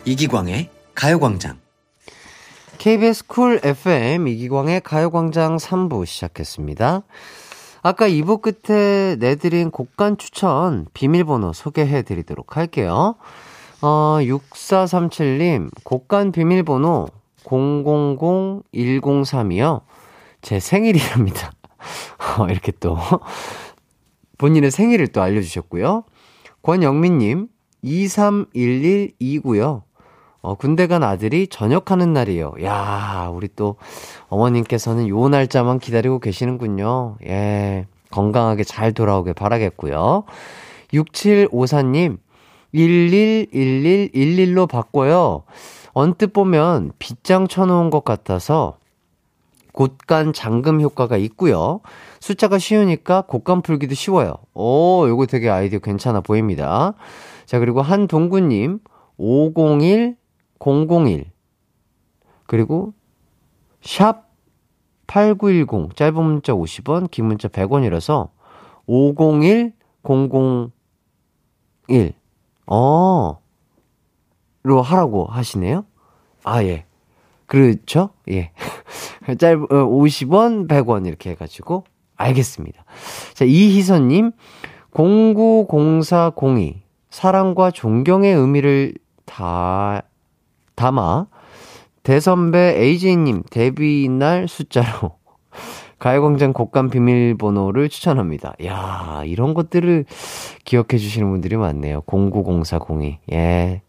이기광의 가요광장, KBS 쿨 FM 이기광의 가요광장 3부 시작했습니다. 아까 2부 끝에 내드린 곡간 추천 비밀번호 소개해드리도록 할게요. 6437님, 곡간 비밀번호 000103이요. 제 생일이랍니다. 이렇게 또 본인의 생일을 또 알려주셨고요. 권영민님, 231129요. 군대 간 아들이 전역하는 날이에요. 야, 우리 또 어머님께서는 요 날짜만 기다리고 계시는군요. 예, 건강하게 잘 돌아오길 바라겠고요. 6754님, 111111로 바꿔요. 언뜻 보면 빗장 쳐놓은 것 같아서 곳간 잠금 효과가 있고요. 숫자가 쉬우니까 곳간 풀기도 쉬워요. 요거 되게 아이디어 괜찮아 보입니다. 자, 그리고 한동구님, 501001, 그리고 샵 8910, 짧은 문자 50원, 긴 문자 100원이라서 501001 로 하라고 하시네요. 예, 그렇죠. 예. 50원, 100원 이렇게 해가지고 알겠습니다. 자, 이희선님, 090402 사랑과 존경의 의미를 담아 대선배 AJ님 데뷔날 숫자로 가요광장 곡간 비밀번호를 추천합니다. 이야, 이런 것들을 기억해 주시는 분들이 많네요. 090402. 예.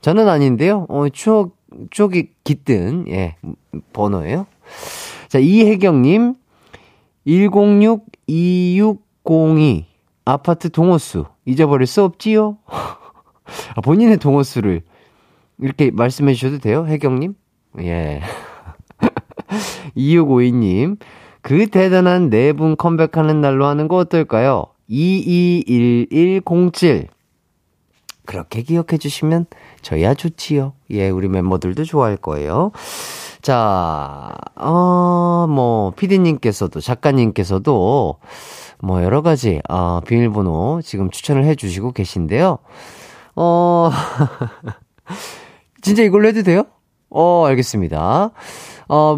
저는 아닌데요. 추억이 깃든, 예, 번호예요. 자, 이혜경님. 1062602. 아파트 동호수. 잊어버릴 수 없지요? 아, 본인의 동호수를 이렇게 말씀해 주셔도 돼요? 혜경님? 예. 2652님. 그 대단한 네 분 컴백하는 날로 하는 거 어떨까요? 221107. 그렇게 기억해 주시면 저희야 좋지요. 예, 우리 멤버들도 좋아할 거예요. 자, 피디님께서도, 작가님께서도, 여러 가지, 비밀번호 지금 추천을 해 주시고 계신데요. 진짜 이걸로 해도 돼요? 알겠습니다.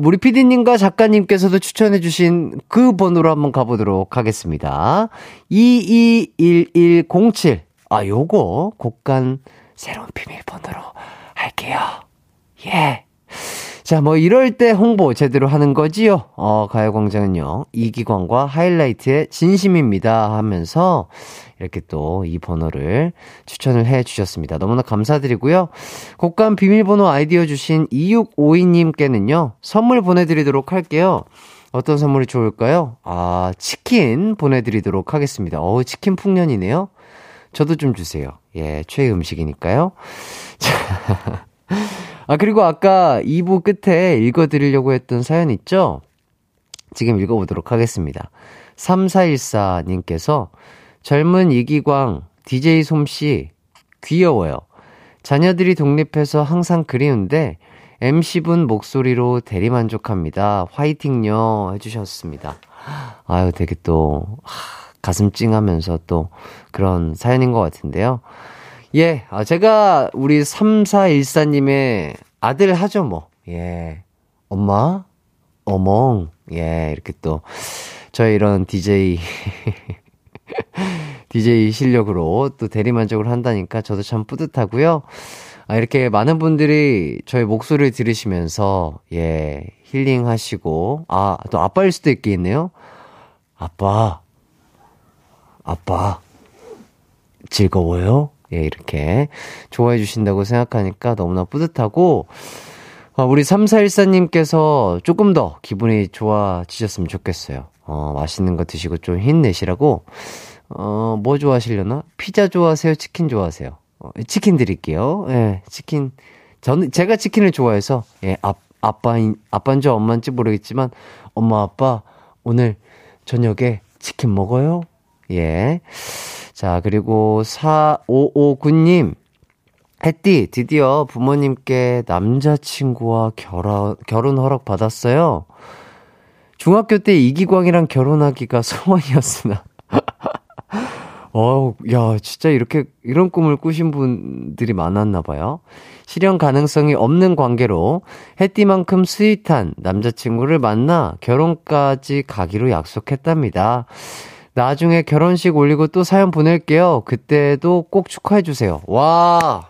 우리 피디님과 작가님께서도 추천해 주신 그 번호로 한번 가보도록 하겠습니다. 221107. 아, 요거 곡간 새로운 비밀번호로 할게요. 예. 자, 이럴 때 홍보 제대로 하는 거지요. 가요광장은요, 이기광과 하이라이트의 진심입니다 하면서 이렇게 또 이 번호를 추천을 해 주셨습니다. 너무나 감사드리고요. 곡간 비밀번호 아이디어 주신 2652님께는요, 선물 보내드리도록 할게요. 어떤 선물이 좋을까요? 아, 치킨 보내드리도록 하겠습니다. 치킨 풍년이네요. 저도 좀 주세요. 예, 최애 음식이니까요. 자. 아, 그리고 아까 2부 끝에 읽어드리려고 했던 사연 있죠? 지금 읽어보도록 하겠습니다. 3414님께서 젊은 이기광, DJ 솜씨, 귀여워요. 자녀들이 독립해서 항상 그리운데, MC분 목소리로 대리만족합니다. 화이팅요. 해주셨습니다. 아유, 되게 또, 가슴 찡하면서 또 그런 사연인 것 같은데요. 예, 제가 우리 3414님의 아들 하죠, 뭐. 예. 엄마, 어멍. 예, 이렇게 또, 저의 이런 DJ 실력으로 또 대리만족을 한다니까 저도 참 뿌듯하고요. 이렇게 많은 분들이 저의 목소리를 들으시면서, 예, 힐링하시고, 또 아빠일 수도 있겠네요. 아빠, 즐거워요? 예, 이렇게 좋아해 주신다고 생각하니까 너무나 뿌듯하고, 우리 3414님께서 조금 더 기분이 좋아지셨으면 좋겠어요. 맛있는 거 드시고 좀 힘내시라고, 뭐 좋아하시려나? 피자 좋아하세요? 치킨 좋아하세요? 치킨 드릴게요. 예, 치킨. 제가 치킨을 좋아해서, 예, 아빠인지 엄마인지 모르겠지만, 엄마, 아빠, 오늘 저녁에 치킨 먹어요? 예. 자, 그리고 4559님. 햇띠, 드디어 부모님께 남자친구와 결혼 허락 받았어요. 중학교 때 이기광이랑 결혼하기가 소원이었으나. 야, 진짜 이런 꿈을 꾸신 분들이 많았나 봐요. 실현 가능성이 없는 관계로 햇띠만큼 스윗한 남자친구를 만나 결혼까지 가기로 약속했답니다. 나중에 결혼식 올리고 또 사연 보낼게요. 그때도 꼭 축하해주세요. 와!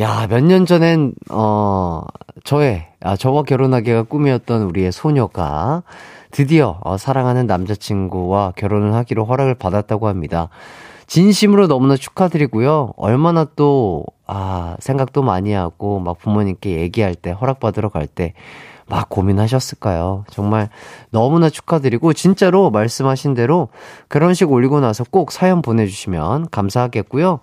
야, 몇 년 전엔, 저와 결혼하기가 꿈이었던 우리의 소녀가 드디어 사랑하는 남자친구와 결혼을 하기로 허락을 받았다고 합니다. 진심으로 너무나 축하드리고요. 얼마나 또, 생각도 많이 하고, 부모님께 얘기할 때, 허락받으러 갈 때, 고민하셨을까요? 정말 너무나 축하드리고, 진짜로 말씀하신 대로 결혼식 올리고 나서 꼭 사연 보내주시면 감사하겠고요.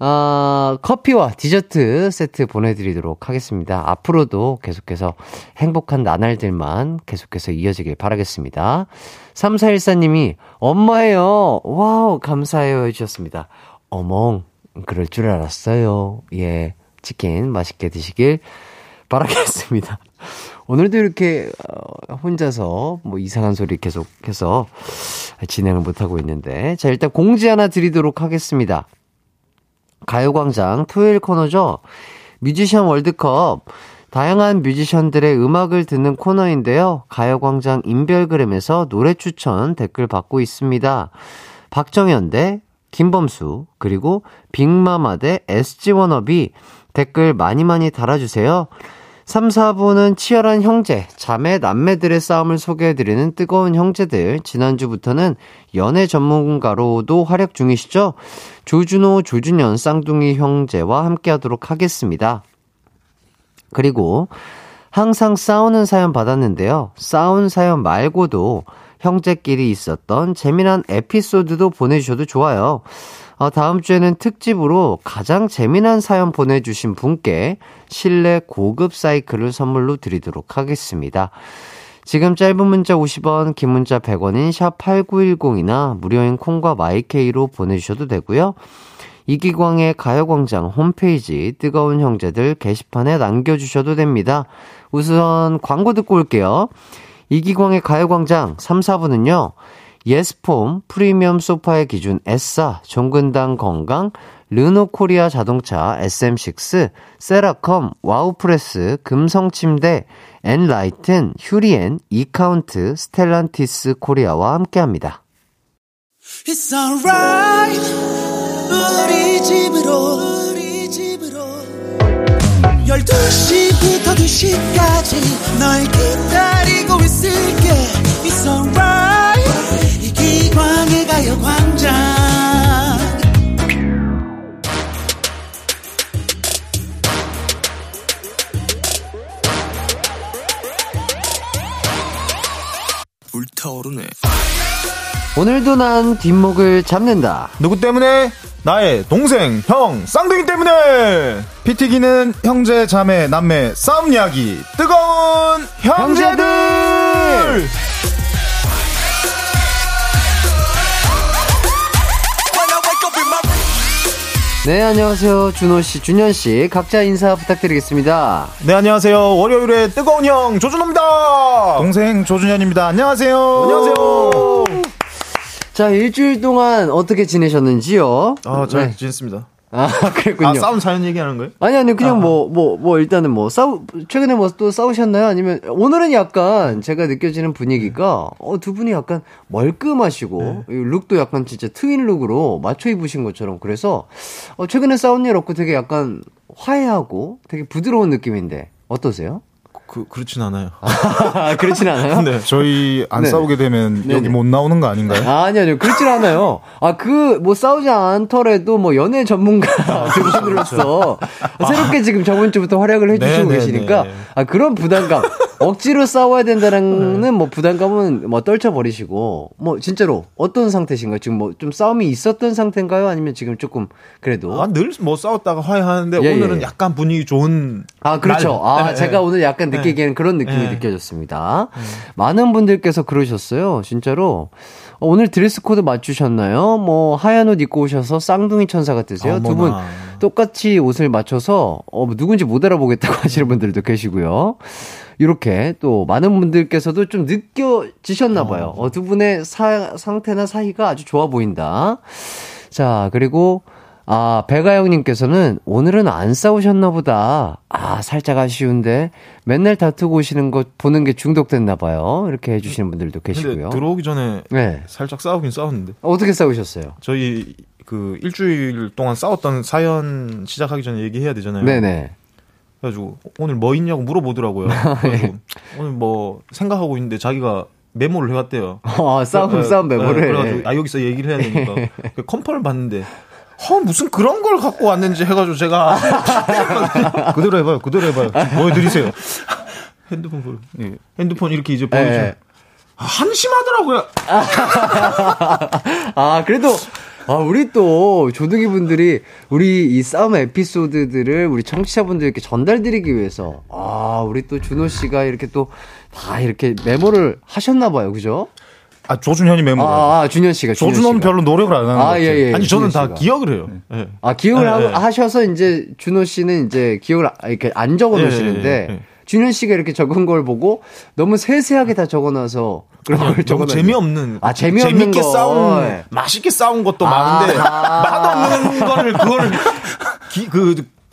커피와 디저트 세트 보내드리도록 하겠습니다. 앞으로도 계속해서 행복한 나날들만 계속해서 이어지길 바라겠습니다. 3414님이 엄마예요. 와우, 감사해요 해주셨습니다. 어멍, 그럴 줄 알았어요. 예, 치킨 맛있게 드시길 바라겠습니다. 오늘도 이렇게 혼자서 이상한 소리 계속해서 진행을 못하고 있는데, 자, 일단 공지 하나 드리도록 하겠습니다. 가요광장 토요일 코너죠. 뮤지션 월드컵, 다양한 뮤지션들의 음악을 듣는 코너인데요. 가요광장 인별그램에서 노래 추천 댓글 받고 있습니다. 박정현 대 김범수, 그리고 빅마마 대 SG워너비 댓글 많이 많이 달아주세요. 3, 4부는 치열한 형제, 자매, 남매들의 싸움을 소개해드리는 뜨거운 형제들. 지난주부터는 연애 전문가로도 활약 중이시죠? 조준호, 조준현 쌍둥이 형제와 함께하도록 하겠습니다. 그리고 항상 싸우는 사연 받았는데요. 싸운 사연 말고도 형제끼리 있었던 재미난 에피소드도 보내주셔도 좋아요. 다음 주에는 특집으로 가장 재미난 사연 보내주신 분께 실내 고급 사이클을 선물로 드리도록 하겠습니다. 지금 짧은 문자 50원, 긴 문자 100원인 샵8910이나 무료인 콩과 마이케이로 보내주셔도 되고요. 이기광의 가요광장 홈페이지 뜨거운 형제들 게시판에 남겨주셔도 됩니다. 우선 광고 듣고 올게요. 이기광의 가요광장 3, 4부는요. 예스폼, 프리미엄 소파의 기준 에싸, 종근당건강, 르노코리아 자동차, SM6, 세라컴, 와우프레스, 금성침대, 엔라이튼, 휴리엔, 이카운트, 스텔란티스 코리아와 함께합니다. It's alright, 우리 집으로, 우리 집으로. 12시부터 2시까지 널 기다리고 있을게. It's alright. 이기광의 가요광장. 불타오르네. 오늘도 난 뒷목을 잡는다. 누구 때문에? 나의 동생, 형, 쌍둥이 때문에. 피튀기는 형제, 자매, 남매 싸움 이야기 뜨거운 형제들. 네, 안녕하세요. 준호씨, 준현씨, 각자 인사 부탁드리겠습니다. 네, 안녕하세요. 월요일에 뜨거운 형 조준호입니다. 동생 조준현입니다. 안녕하세요. 안녕하세요. 자, 일주일 동안 어떻게 지내셨는지요? 잘 네. 지냈습니다. 아, 그랬군요. 아, 싸움 사연 얘기하는 거예요? 아니, 그냥 일단은 최근에 또 싸우셨나요? 아니면, 오늘은 약간 제가 느껴지는 분위기가, 두 분이 약간 멀끔하시고, 네. 룩도 약간 진짜 트윈 룩으로 맞춰 입으신 것처럼, 그래서, 최근에 싸운 일 없고 되게 약간 화해하고 되게 부드러운 느낌인데, 어떠세요? 그렇진 않아요. 아, 그렇진 않아요? 네. 저희 안 싸우게 되면 여기 못 나오는 거 아닌가요? 아니요. 그렇진 않아요. 싸우지 않더라도 연애 전문가 등으로서 새롭게 지금 저번 주부터 활약을 해주시고 계시니까, 그런 부담감, 억지로 싸워야 된다는 부담감은 떨쳐버리시고, 진짜로 어떤 상태신가요? 지금 좀 싸움이 있었던 상태인가요? 아니면 지금 조금 그래도? 늘 싸웠다가 화해하는데 오늘은 약간 분위기 좋은. 아, 그렇죠. 날. 제가 오늘 약간 느끼기에는 그런 느낌이 느껴졌습니다. 많은 분들께서 그러셨어요. 진짜로 오늘 드레스 코드 맞추셨나요? 하얀 옷 입고 오셔서 쌍둥이 천사 같으세요? 두 분 똑같이 옷을 맞춰서 누군지 못 알아보겠다고 하시는 분들도 계시고요. 이렇게 또 많은 분들께서도 좀 느껴지셨나 봐요. 두 분의 상태나 사이가 아주 좋아 보인다. 자, 그리고 배가영님께서는 오늘은 안 싸우셨나 보다. 살짝 아쉬운데 맨날 다투고 오시는 거 보는 게 중독됐나 봐요. 이렇게 해주시는 분들도 계시고요. 근데 들어오기 전에 살짝 싸우긴 싸웠는데. 어떻게 싸우셨어요? 저희 일주일 동안 싸웠던 사연 시작하기 전에 얘기해야 되잖아요. 네네. 그래가지고 오늘 뭐 있냐고 물어보더라고요. 그래가지고 오늘 생각하고 있는데 자기가 메모를 해왔대요. 싸움 메모를. 그래가지고 여기서 얘기를 해야 되니까 컴퍼를 봤는데. 무슨 그런 걸 갖고 왔는지 해가지고 제가. 그대로 해봐요. 보여드리세요. 핸드폰 이렇게 이제 보여주세요. 한심하더라고요. 그래도. 우리 또 조둥이 분들이 우리 이 싸움 에피소드들을 우리 청취자분들께 전달드리기 위해서 우리 또 준호 씨가 이렇게 또 다 이렇게 메모를 하셨나 봐요, 그죠? 조준현이 메모를. 준현 씨가. 조준호는 별로 노력을 안 하는 것 같아요. 아니, 저는 다 기억을 해요. 네. 기억을 하셔서 이제 준호 씨는 이제 기억을 이렇게 안 적어 놓으시는데 준현 씨가 이렇게 적은 걸 보고 너무 세세하게 다 적어놔서 그런 걸 적어. 재미없는. 재미없는 거. 맛있게 싸운 것도 많은데 맛없는 거를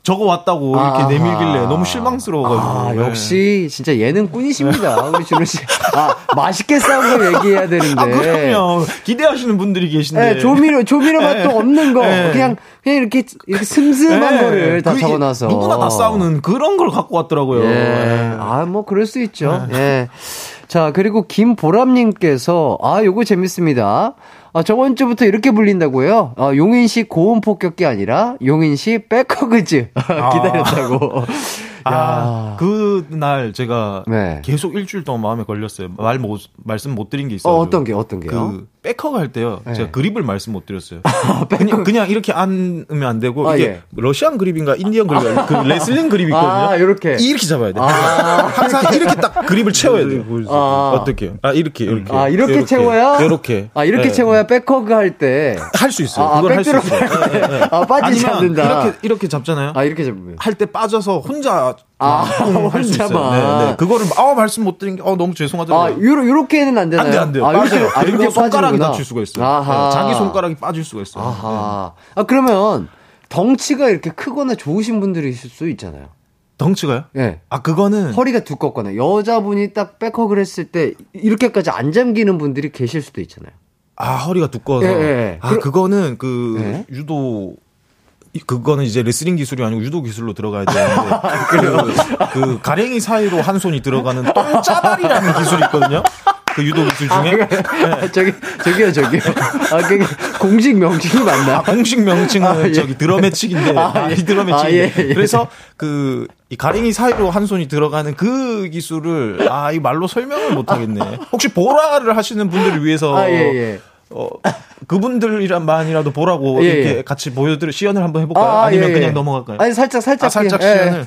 적어왔다고 이렇게 내밀길래 너무 실망스러워가지고. 역시 진짜 예능꾼이십니다. 우리 준호 씨. 아, 맛있게 싸운 걸 얘기해야 되는데. 아, 그럼요. 기대하시는 분들이 계신데. 네, 조미료 맛도 없는 거. 네. 그냥 이렇게 슴슴한 네. 거를 다 적어놔서. 누구나 다 싸우는 그런 걸 갖고 왔더라고요. 네. 네. 아, 뭐, 그럴 수 있죠. 예. 네. 네. 자, 그리고 김보람님께서, 아, 요거 재밌습니다. 아, 저번 주부터 이렇게 불린다고요? 아, 용인시 고음 폭격기 아니라 용인시 백허그즈 기다렸다고. 아, 그날 제가 네. 계속 일주일 동안 마음에 걸렸어요. 말씀 못 드린 게 있어요. 어떤 게요? 그 백허그 할 때요. 네. 제가 그립을 말씀 못 드렸어요. 그냥 이렇게 앉으면 안 되고 이게 예. 러시안 그립인가 인디언 그립인가 그 레슬링 그립이 있거든요. 아, 이렇게 잡아야 돼. 아, 항상 이렇게 딱 그립을 채워야 돼. 아. 어떻게요? 아, 이렇게. 아, 이렇게 채워야? 이렇게. 아, 이렇게 네. 채워야 백허그 할 때 할 수 있어요. 아, 그걸 할 수 있어요. 아, 빠지지 않는다. 이렇게 잡잖아요. 아, 이렇게 잡으면 할 때 빠져서 혼자 할 수 있어요. 네. 그거를 말씀 못 드린 게 너무 죄송하더라고요. 아, 요렇게는 안 되나요? 안 돼요. 아, 이렇게 손가락이 다칠 수가 있어요. 네, 자기 손가락이 빠질 수가 있어요. 아하. 네. 아, 그러면 덩치가 이렇게 크거나 좋으신 분들이 있을 수 있잖아요. 덩치가요? 네. 아, 그거는 허리가 두껍거나 여자분이 딱 백허그를 했을 때 이렇게까지 안 잠기는 분들이 계실 수도 있잖아요. 아, 허리가 두꺼워서. 네, 네. 아, 그거는 네? 유도 그거는 이제 레슬링 기술이 아니고 유도 기술로 들어가야 되는데 그 가랭이 사이로 한 손이 들어가는 똥짜발이라는 기술이 있거든요. 그 유도 기술 중에 네. 저기요. 아, 그게 공식 명칭이 맞나? 아, 공식 명칭은 예. 저기 드럼매치기인데 이 드럼매치기. 예. 그래서 그 이 가랭이 사이로 한 손이 들어가는 그 기술을 이 말로 설명을 못 하겠네. 혹시 보라를 하시는 분들을 위해서 그분들이란만이라도 보라고 이렇게 같이 보여드려 시연을 한번 해볼까요? 아니면 그냥 넘어갈까요? 아니 살짝 시연을.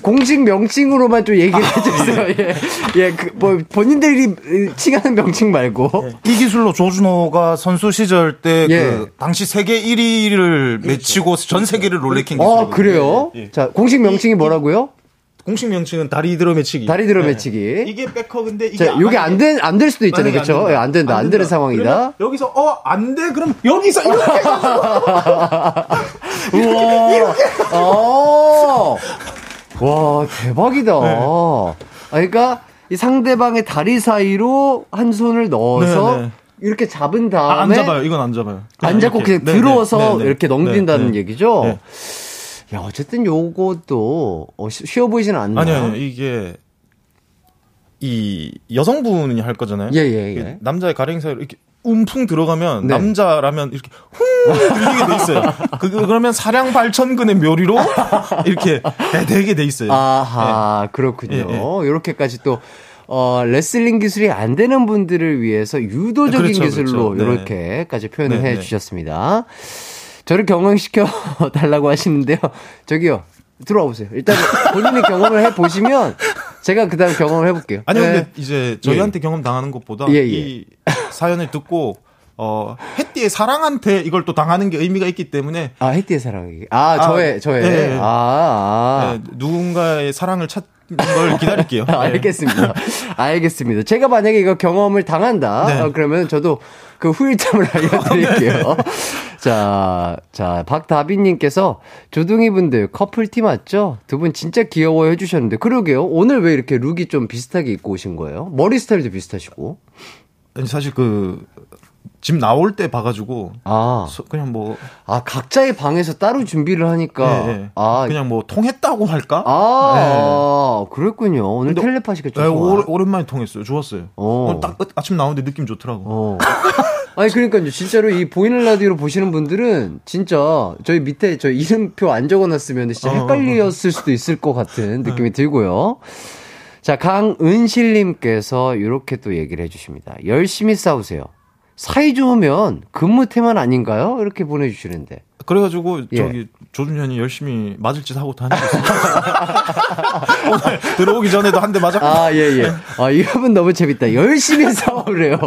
공식 명칭으로만 좀 얘기를 해주세요. 뭐 본인들이 칭하는 명칭 말고 이 기술로 조준호가 선수 시절 때 그 당시 세계 1위를 맺히고 전 세계를 롤레킹 기술이거든요. 아, 그래요? 예. 자, 공식 명칭이 뭐라고요? 공식 명칭은 다리 드러매치기. 다리 드러매치기. 네. 이게 백허그인데 이게 안 될 수도 있잖아요. 그렇죠? 안 되는 상황이다. 여기서 안 돼. 그럼 여기서 이렇게 이렇게. 와, 대박이다. 네. 그러니까 이 상대방의 다리 사이로 한 손을 넣어서 네. 이렇게 잡은 다음에 안 잡아요. 이건 안 잡아요. 안 잡고 그냥 네. 들어서 네. 이렇게 넘긴다는 얘기죠. 네. 야, 어쨌든 요것도 쉬워 보이지는 않나요? 아니요, 이게 이 여성분이 할 거잖아요. 예. 남자의 가랭이 사이로 이렇게 움풍 들어가면 네. 남자라면 이렇게 훅 들리게 돼 있어요. 그러면 사량 발천근의 묘리로 이렇게 되게 돼 있어요. 아하, 네. 그렇군요. 이렇게까지 또 레슬링 기술이 안 되는 분들을 위해서 유도적인 기술로 이렇게까지 표현을 해 주셨습니다. 저를 경험시켜 달라고 하시는데요. 저기요, 들어와 보세요. 일단 본인이 경험을 해 보시면 제가 그다음 경험을 해볼게요. 아니요, 근데 이제 저희한테 경험 당하는 것보다 이 사연을 듣고 햇띠의 사랑한테 이걸 또 당하는 게 의미가 있기 때문에. 아, 햇띠의 사랑이. 저의. 네. 네, 누군가의 사랑을 찾는 걸 기다릴게요. 네. 알겠습니다. 제가 만약에 이거 경험을 당한다. 네. 그러면 저도 그 후일담을 알려드릴게요. 자, 박다빈님께서 조둥이분들 커플티 맞죠? 두 분 진짜 귀여워 해주셨는데. 그러게요. 오늘 왜 이렇게 룩이 좀 비슷하게 입고 오신 거예요? 머리 스타일도 비슷하시고. 사실 집 나올 때 봐가지고 그냥 각자의 방에서 따로 준비를 하니까 그냥 통했다고 할까? 그랬군요. 오늘 텔레파시가 좀 오랜만에 통했어요. 좋았어요. 오늘 딱 아침 나오는데 느낌 좋더라고. 아니, 그러니까요. 진짜로 이 보이는 라디오로 보시는 분들은 진짜 저희 밑에 저 이름표 안 적어놨으면 진짜 헷갈렸을 수도 있을 것 같은 느낌이 들고요. 자, 강은실님께서 이렇게 또 얘기를 해주십니다. 열심히 싸우세요. 사이 좋으면 근무 태만 아닌가요? 이렇게 보내주시는데. 그래가지고 저기 조준현이 열심히 맞을 짓 하고 다니고 있어요. 오늘 들어오기 전에도 한 대 맞았고. 이분 너무 재밌다. 열심히 싸우래요.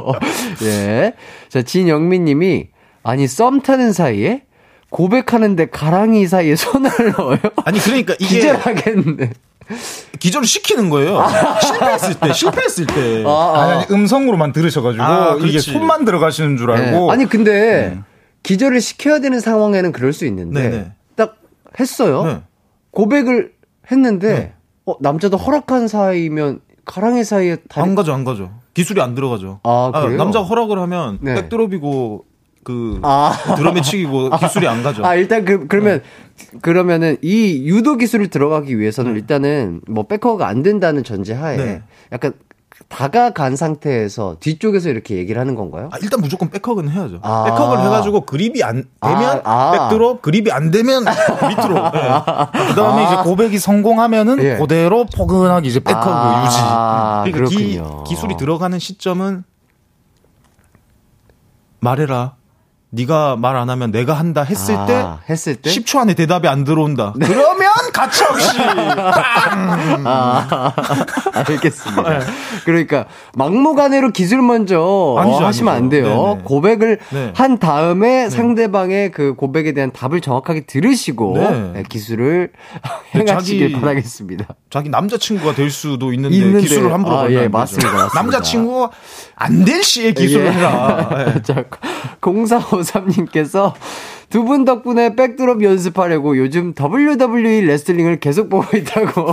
자, 진영민님이 아니 썸 타는 사이에 고백하는데 가랑이 사이에 손을 넣어요? 아니, 그러니까 이게 기절하겠네. 기절을 시키는 거예요. 실패했을 때. 아니, 음성으로만 들으셔가지고 이게 손만 들어가시는 줄 알고. 아니, 근데 기절을 시켜야 되는 상황에는 그럴 수 있는데 딱 했어요. 고백을 했는데 남자도 허락한 사이면 가랑이 사이에 다리... 안 가죠. 기술이 안 들어가죠. 아, 그래요? 남자 허락을 하면 네. 백드롭이고 그 드럼에 치기고 기술이 안 가죠. 아, 일단 그러면은 이 유도 기술이 들어가기 위해서는 일단은 뭐 백허그가 안 된다는 전제하에 네. 약간 다가간 상태에서 뒤쪽에서 이렇게 얘기를 하는 건가요? 아, 일단 무조건 백허그는 해야죠. 백허그를 해가지고 그립이 안 되면 백드롭, 그립이 안 되면 밑으로. 네. 그다음에 이제 고백이 성공하면은 예. 그대로 포근하게 이제 백허그 유지. 그러니까 기술이 들어가는 시점은 말해라. 네가 말 안 하면 내가 한다 했을 때 10초 안에 대답이 안 들어온다. 네. 그러면 가차없이 알겠습니다. 네. 그러니까 막무가내로 기술 먼저 하시면 안 돼요. 네네. 고백을 네. 한 다음에 네. 상대방의 그 고백에 대한 답을 정확하게 들으시고 네. 기술을 네. 행하시길 바라겠습니다. 자기 남자친구가 될 수도 있는데 기술을 함부로 걸면 예, 맞습니다. 남자친구 안 될 시에 기술을 예. 해라. 네. 자, 0453님께서 두 분 덕분에 백드롭 연습하려고 요즘 WWE 레슬링을 계속 보고 있다고.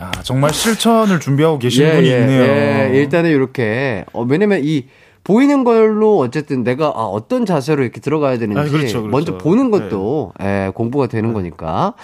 야, 정말 실천을 준비하고 계신 예, 분이 예, 있네요. 예, 일단은 이렇게 왜냐면 이 보이는 걸로 어쨌든 내가 어떤 자세로 이렇게 들어가야 되는지 그렇죠. 먼저 보는 것도 네. 예, 공부가 되는 네. 거니까.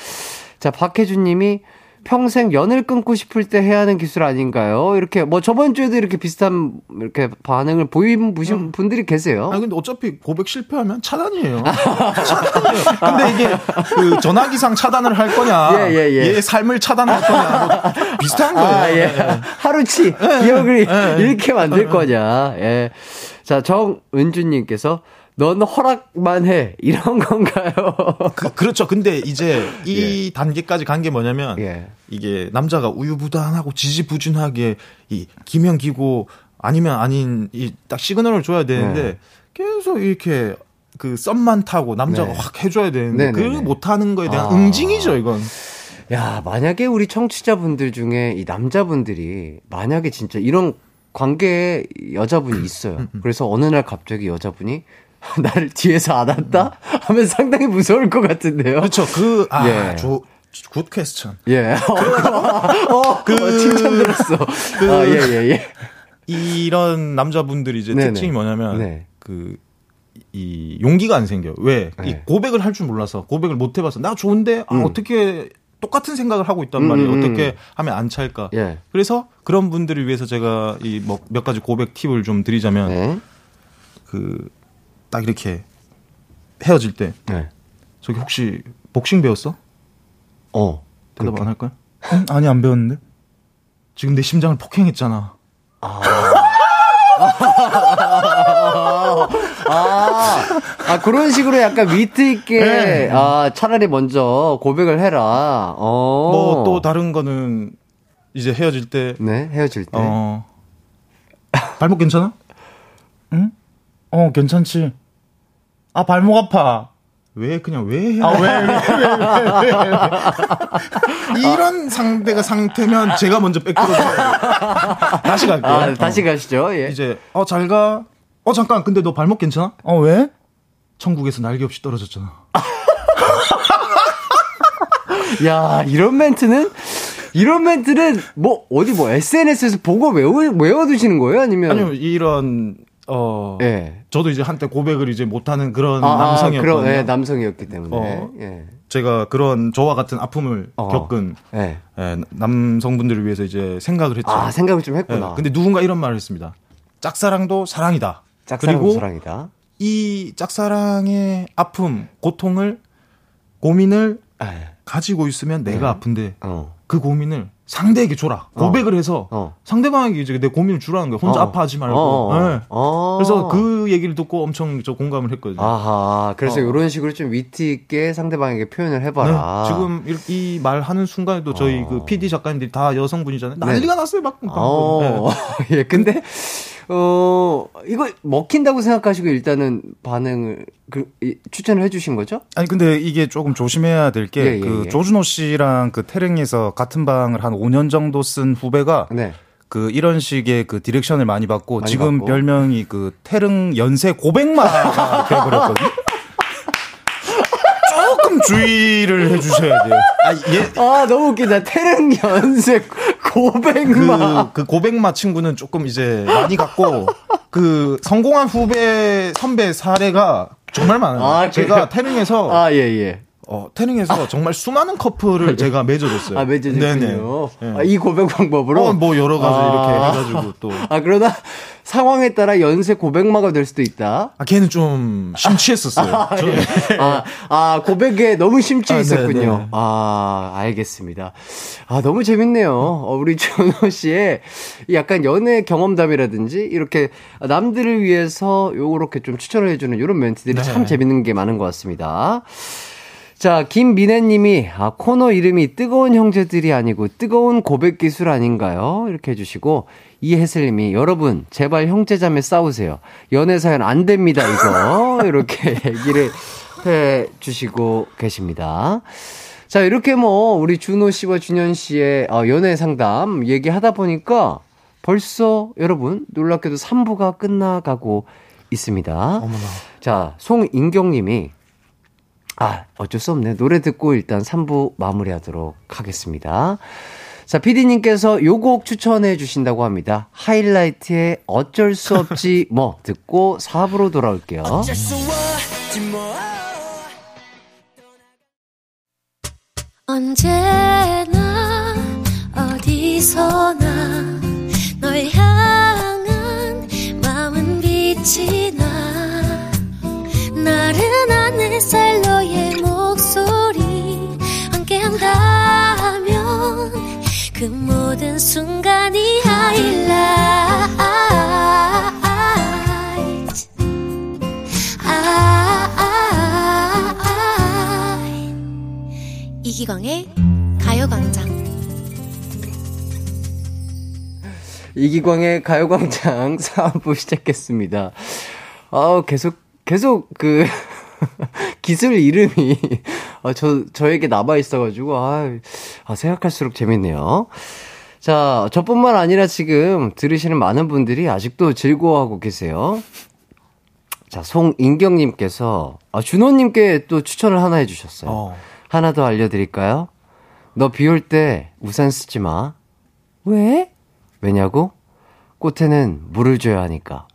자, 박혜준님이 평생 연을 끊고 싶을 때 해야 하는 기술 아닌가요? 이렇게 뭐 저번 주에도 이렇게 비슷한 이렇게 반응을 보이신 분들이 계세요. 아 근데 어차피 고백 실패하면 차단이에요. 차단이에요. 근데 이게 그 전화기상 차단을 할 거냐, 얘의 삶을 차단할 거냐 뭐 비슷한 거예요. 예. 예. 하루치 기억을 이렇게 만들 거냐. 예. 자, 정은주님께서. 넌 허락만 해. 이런 건가요? 그렇죠. 근데 이제 이 예. 단계까지 간 게 뭐냐면 예. 이게 남자가 우유부단하고 지지부진하게 이 기면 기고 아니면 아닌 이 딱 시그널을 줘야 되는데 네. 계속 이렇게 그 썸만 타고 남자가 네. 확 해줘야 되는데 그 못하는 거에 대한 응징이죠, 이건. 야, 만약에 우리 청취자분들 중에 이 남자분들이 만약에 진짜 이런 관계에 여자분이 있어요. 그래서 어느 날 갑자기 여자분이 나를 뒤에서 안았다 하면 상당히 무서울 것 같은데요. 그렇죠. 예. 굿 퀘스천. 예. 칭찬 들었어. 이런 남자분들이 이제 네네. 특징이 뭐냐면 네. 이 용기가 안 생겨요. 왜? 네. 이 고백을 할 줄 몰라서 고백을 못 해봐서 나 좋은데 어떻게 똑같은 생각을 하고 있단 말이에요. 어떻게 하면 안 찰까. 예. 그래서 그런 분들을 위해서 제가 이 몇 가지 고백 팁을 좀 드리자면 네. 딱 이렇게 헤어질 때 네. 저기 혹시 복싱 배웠어? 대답 안 할까요? 아니 안 배웠는데 지금 내 심장을 폭행했잖아. 그런 식으로 약간 위트 있게 네. 차라리 먼저 고백을 해라. 뭐 또 다른 거는 이제 헤어질 때 네 헤어질 때 발목 괜찮아? 응? 괜찮지. 발목 아파. 왜? 이런 상대가 상태면 제가 먼저 백드롭해요. 다시 갈게요. 다시 가시죠. 예. 이제, 잘 가. 잠깐. 근데 너 발목 괜찮아? 왜? 천국에서 날개 없이 떨어졌잖아. 야, 이런 멘트는, SNS에서 보고 외워두시는 거예요? 아니면 이런, 예. 저도 이제 한때 고백을 이제 못하는 그런 남성이었거든요. 그런 남성이었기 때문에 예. 제가 그런 저와 같은 아픔을 겪은 예, 남성분들을 위해서 이제 생각을 했죠. 생각을 좀 했구나. 예, 근데 누군가 이런 말을 했습니다. 짝사랑도 사랑이다. 짝사랑도 사랑이다. 이 짝사랑의 아픔, 고통을 고민을 가지고 있으면 내가 아픈데 그 고민을 상대에게 줘라. 고백을 해서 상대방에게 이제 내 고민을 주라는 거예요. 혼자 아파하지 말고. 네. 그래서 그 얘기를 듣고 엄청 저 공감을 했거든요. 그래서 이런 식으로 좀 위트 있게 상대방에게 표현을 해봐라. 네. 지금 이 말 하는 순간에도 저희 그 PD 작가님들이 다 여성분이잖아요. 난리가 났어요, 막. 네. 예, 근데 이거 먹힌다고 생각하시고 일단은 반응을 추천을 해주신 거죠? 아니 근데 이게 조금 조심해야 될 게 조준호 씨랑 그 태릉에서 같은 방을 한 5년 정도 쓴 후배가 네. 이런 식의 디렉션을 많이 받고 지금 받고. 별명이 태릉 연쇄 고백마가 되어버렸거든요. 조금 주의를 해주셔야 돼요. 아, 예. 아, 너무 웃기다. 태릉 연색 고백마. 그 고백마 친구는 조금 이제 많이 갔고, 그 성공한 후배, 선배 사례가 정말 많아요. 아, 제가 태릉에서. 아, 예, 예. 태릉에서 정말 수많은 커플을 제가 맺어줬어요. 아, 맺어줬군요. 네. 아, 이 고백 방법으로? 뭐 여러 가지 이렇게 해가지고 또. 아, 그러나 상황에 따라 연쇄 고백마가 될 수도 있다? 아, 걔는 좀 심취했었어요. 고백에 너무 심취했었군요. 네. 아, 알겠습니다. 아, 너무 재밌네요. 우리 준호 씨의 약간 연애 경험담이라든지 이렇게 남들을 위해서 요렇게 좀 추천을 해주는 이런 멘트들이 네. 참 재밌는 게 많은 것 같습니다. 자, 김민혜님이 코너 이름이 뜨거운 형제들이 아니고 뜨거운 고백 기술 아닌가요? 이렇게 해주시고, 이혜슬님이 여러분 제발 형제자매 싸우세요. 연애 사연 안 됩니다 이거. 이렇게 얘기를 해주시고 계십니다. 자, 이렇게 뭐 우리 준호 씨와 준현 씨의 연애 상담 얘기하다 보니까 벌써 여러분 놀랍게도 3부가 끝나가고 있습니다. 어머나. 자, 송인경님이 어쩔 수 없네. 노래 듣고 일단 3부 마무리하도록 하겠습니다. 자, PD님께서 요 곡 추천해 주신다고 합니다. 하이라이트의 어쩔 수 없지 뭐 듣고 4부로 돌아올게요. 어쩔 수 없지 뭐. 언제나 어디서나 널 향한 마음은 빛이 나. 나른한 햇살 너의 목소리 함께한다면 그 모든 순간이 하이라이트. 이기광의 가요광장. 이기광의 가요광장 4부 시작했습니다. 계속 그 기술 이름이 저에게 남아 있어가지고 생각할수록 재밌네요. 자, 저뿐만 아니라 지금 들으시는 많은 분들이 아직도 즐거워하고 계세요. 자, 송인경님께서 준호님께 또 추천을 하나 해주셨어요. 하나 더 알려드릴까요? 너 비올 때 우산 쓰지 마. 왜? 왜냐고? 꽃에는 물을 줘야 하니까.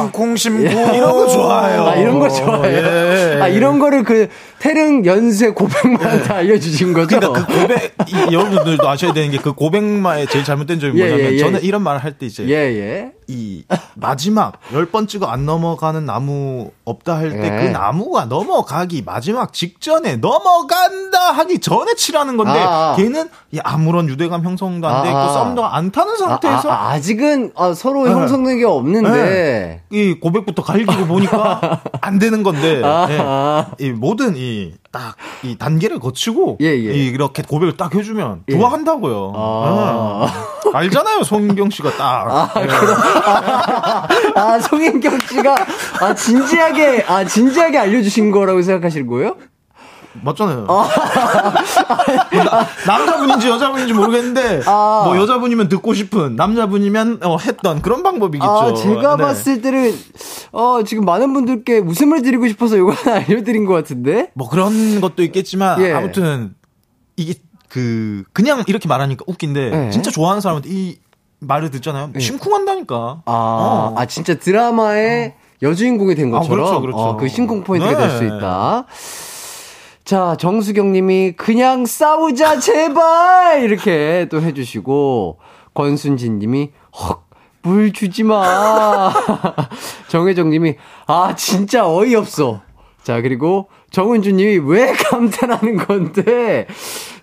심쿵심쿵 이런 거 좋아요. 이런 거 좋아해요. 예. 이런 거를 그 태릉 연세 고백마한테 알려주신 거죠. 그러니까 그 고백 여러분들도 아셔야 되는 게 그 고백마의 제일 잘못된 점이 뭐냐면 저는 이런 말을 할 때 이제 이 마지막 10번 찍어 안 넘어가는 나무 없다 할 때 그 나무가 넘어가기 마지막 직전에 넘어간다 하기 전에 치라는 건데 걔는 아무런 유대감 형성도 안 돼 있고 썸도 안 타는 상태에서 아직은 서로 형성된 게 없는데 이 고백부터 갈기고 보니까 안 되는 건데 이 모든 이 단계를 거치고 이렇게 고백을 딱 해주면 좋아한다고요. 알잖아요, 송인경 씨가 딱. 송인경 씨가 진지하게 알려주신 거라고 생각하실 거예요? 맞잖아요. 남자분인지 여자분인지 모르겠는데 뭐 여자분이면 듣고 싶은, 남자분이면 했던 그런 방법이겠죠. 제가 봤을 때는 지금 많은 분들께 웃음을 드리고 싶어서 이거 하나 알려드린 것 같은데 뭐 그런 것도 있겠지만 아무튼 이게 그냥 이렇게 말하니까 웃긴데 진짜 좋아하는 사람한테 이 말을 듣잖아요. 심쿵한다니까. 진짜 드라마의 여주인공이 된 것처럼 그렇죠. 그 심쿵 포인트가 될 수 있다. 자, 정수경님이 그냥 싸우자 제발 이렇게 또 해주시고, 권순진님이 물 주지 마. 정혜정님이 진짜 어이없어. 자, 그리고 정은주님이 왜 감탄하는 건데.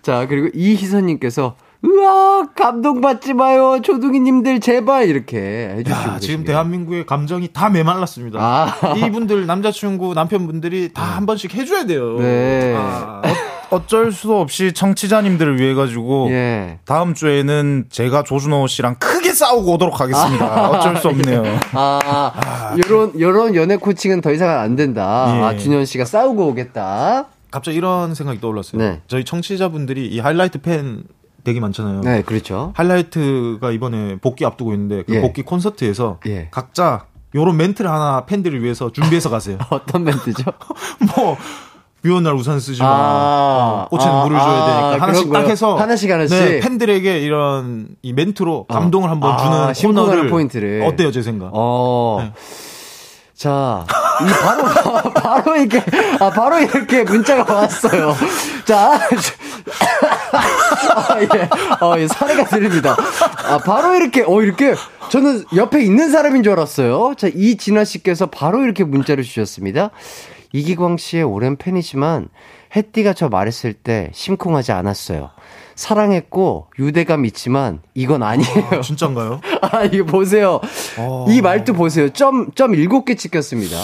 자, 그리고 이희선님께서 우와 감동받지 마요 조둥이님들 제발 이렇게 해주시고 지금 대한민국의 감정이 다 메말랐습니다. 이분들 남자친구 남편분들이 다 한 번씩 해줘야 돼요. 어쩔 수 없이 청취자님들을 위해 가지고 다음 주에는 제가 조준호 씨랑 크게 싸우고 오도록 하겠습니다. 어쩔 수 없네요. 이런 연애 코칭은 더 이상 안 된다. 준현 씨가 싸우고 오겠다. 갑자기 이런 생각이 떠올랐어요. 저희 청취자분들이 이 하이라이트 팬 되게 많잖아요. 네, 그렇죠. 하이라이트가 이번에 복귀 앞두고 있는데 그 복귀 콘서트에서 각자 요런 멘트를 하나 팬들을 위해서 준비해서 가세요. 어떤 멘트죠? 뭐 비 오는 날 우산 쓰지 마. 꽃에는 물을 줘야 되니까. 하나씩 딱 해서. 하나씩. 네, 팬들에게 이런 이 멘트로 감동을 한번 주는 코너를. 포인트를. 어때요, 제 생각? 네. 자, 바로 이렇게 문자가 왔어요. 자, 예, 사례가 들립니다. 바로 이렇게 저는 옆에 있는 사람인 줄 알았어요. 자, 이진아 씨께서 바로 이렇게 문자를 주셨습니다. 이기광 씨의 오랜 팬이지만 햇띠가 저 말했을 때 심쿵하지 않았어요. 사랑했고 유대감 있지만 이건 아니에요. 아, 진짠가요? 아, 이거 보세요. 아... 이 말도 보세요. 점 7개 찍혔습니다.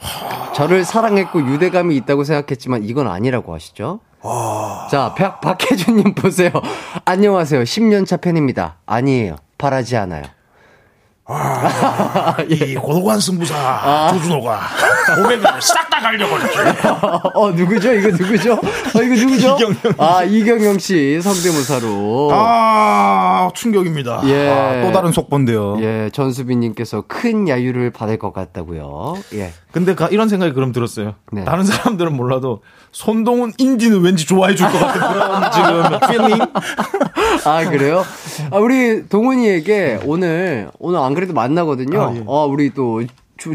아... 저를 사랑했고 유대감이 있다고 생각했지만 이건 아니라고 하시죠. 아... 자, 박혜준님 보세요. 안녕하세요. 10년차 팬입니다. 아니에요. 바라지 않아요. 이 고도관 승부사 조준호가 고백을 싹 다 가려고 했죠. 이거 누구죠? 이경영 씨 성대모사로. 충격입니다. 예. 또 다른 속본데요. 예, 전수빈님께서 큰 야유를 받을 것 같다고요. 예. 근데 이런 생각이 그럼 들었어요. 네. 다른 사람들은 몰라도 손동훈 인디는 왠지 좋아해 줄 것 같은 그런 지금 팬이. 그래요? 우리 동훈이에게 오늘 안 그래도 만나거든요. 예. 우리 또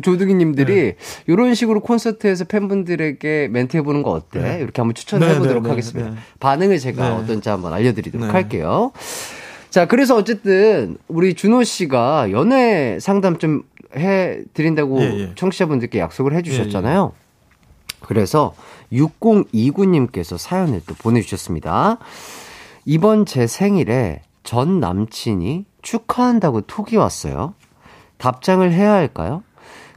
조등이님들이 이런 식으로 콘서트에서 팬분들에게 멘트 해보는 거 어때? 네. 이렇게 한번 추천해보도록 하겠습니다. 네. 반응을 제가 어떤지 한번 알려드리도록 할게요. 자, 그래서 어쨌든 우리 준호 씨가 연애 상담 좀 해드린다고 청취자분들께 약속을 해주셨잖아요. 그래서 6029님께서 사연을 또 보내주셨습니다. 이번 제 생일에 전 남친이 축하한다고 톡이 왔어요. 답장을 해야 할까요?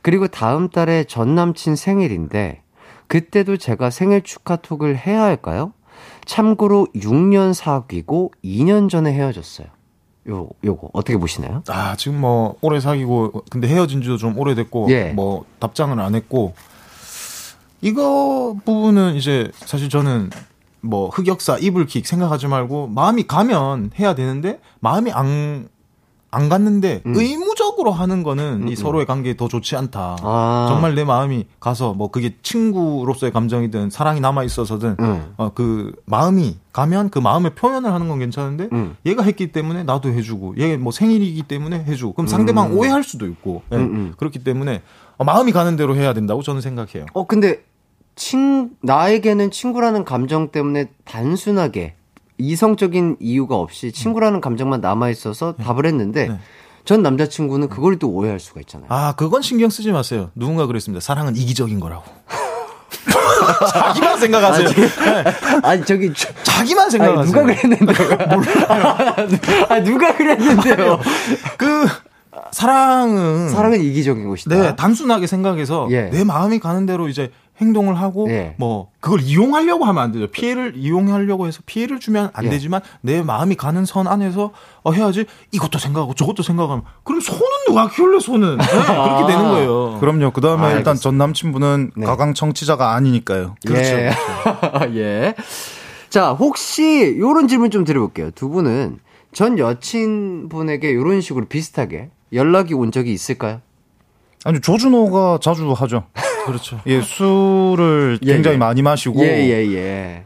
그리고 다음 달에 전 남친 생일인데 그때도 제가 생일 축하 톡을 해야 할까요? 참고로 6년 사귀고 2년 전에 헤어졌어요. 요거 어떻게 보시나요? 지금 뭐 오래 사귀고 근데 헤어진 지도 좀 오래됐고 뭐 답장을 안 했고 이거 부분은 이제 사실 저는 뭐 흑역사 이불킥 생각하지 말고 마음이 가면 해야 되는데 마음이 안 갔는데 의무적으로 하는 거는 이 서로의 관계에 더 좋지 않다. 정말 내 마음이 가서 뭐 그게 친구로서의 감정이든 사랑이 남아 있어서든 그 마음이 가면 그 마음의 표현을 하는 건 괜찮은데 얘가 했기 때문에 나도 해주고 얘 뭐 생일이기 때문에 해주고 그럼 상대방 오해할 수도 있고 그렇기 때문에 마음이 가는 대로 해야 된다고 저는 생각해요. 근데 나에게는 친구라는 감정 때문에 단순하게 이성적인 이유가 없이 친구라는 감정만 남아있어서 답을 했는데 전 남자친구는 그걸 또 오해할 수가 있잖아요. 그건 신경 쓰지 마세요. 누군가 그랬습니다. 사랑은 이기적인 거라고. 자기만 생각하세요. 자기만 생각하세요. 누가 그랬는데요? 몰라요. 누가 그랬는데요? 사랑은 이기적인 것이다. 네, 단순하게 생각해서 내 마음이 가는 대로 이제 행동을 하고 뭐 그걸 이용하려고 하면 안 되죠. 피해를 이용하려고 해서 피해를 주면 안 되지만 내 마음이 가는 선 안에서 해야지. 이것도 생각하고 저것도 생각하면 그럼 손은 누가 키울래 손은. 그렇게 되는 거예요. 그럼요. 그다음에 일단 전 남친분은 가강 청취자가 아니니까요. 그렇죠. 예. 자, 혹시 이런 질문 좀 드려볼게요. 두 분은 전 여친분에게 이런 식으로 비슷하게 연락이 온 적이 있을까요? 아니, 조준호가 자주 하죠. 그렇죠. 예, 술을 굉장히 많이 마시고. 이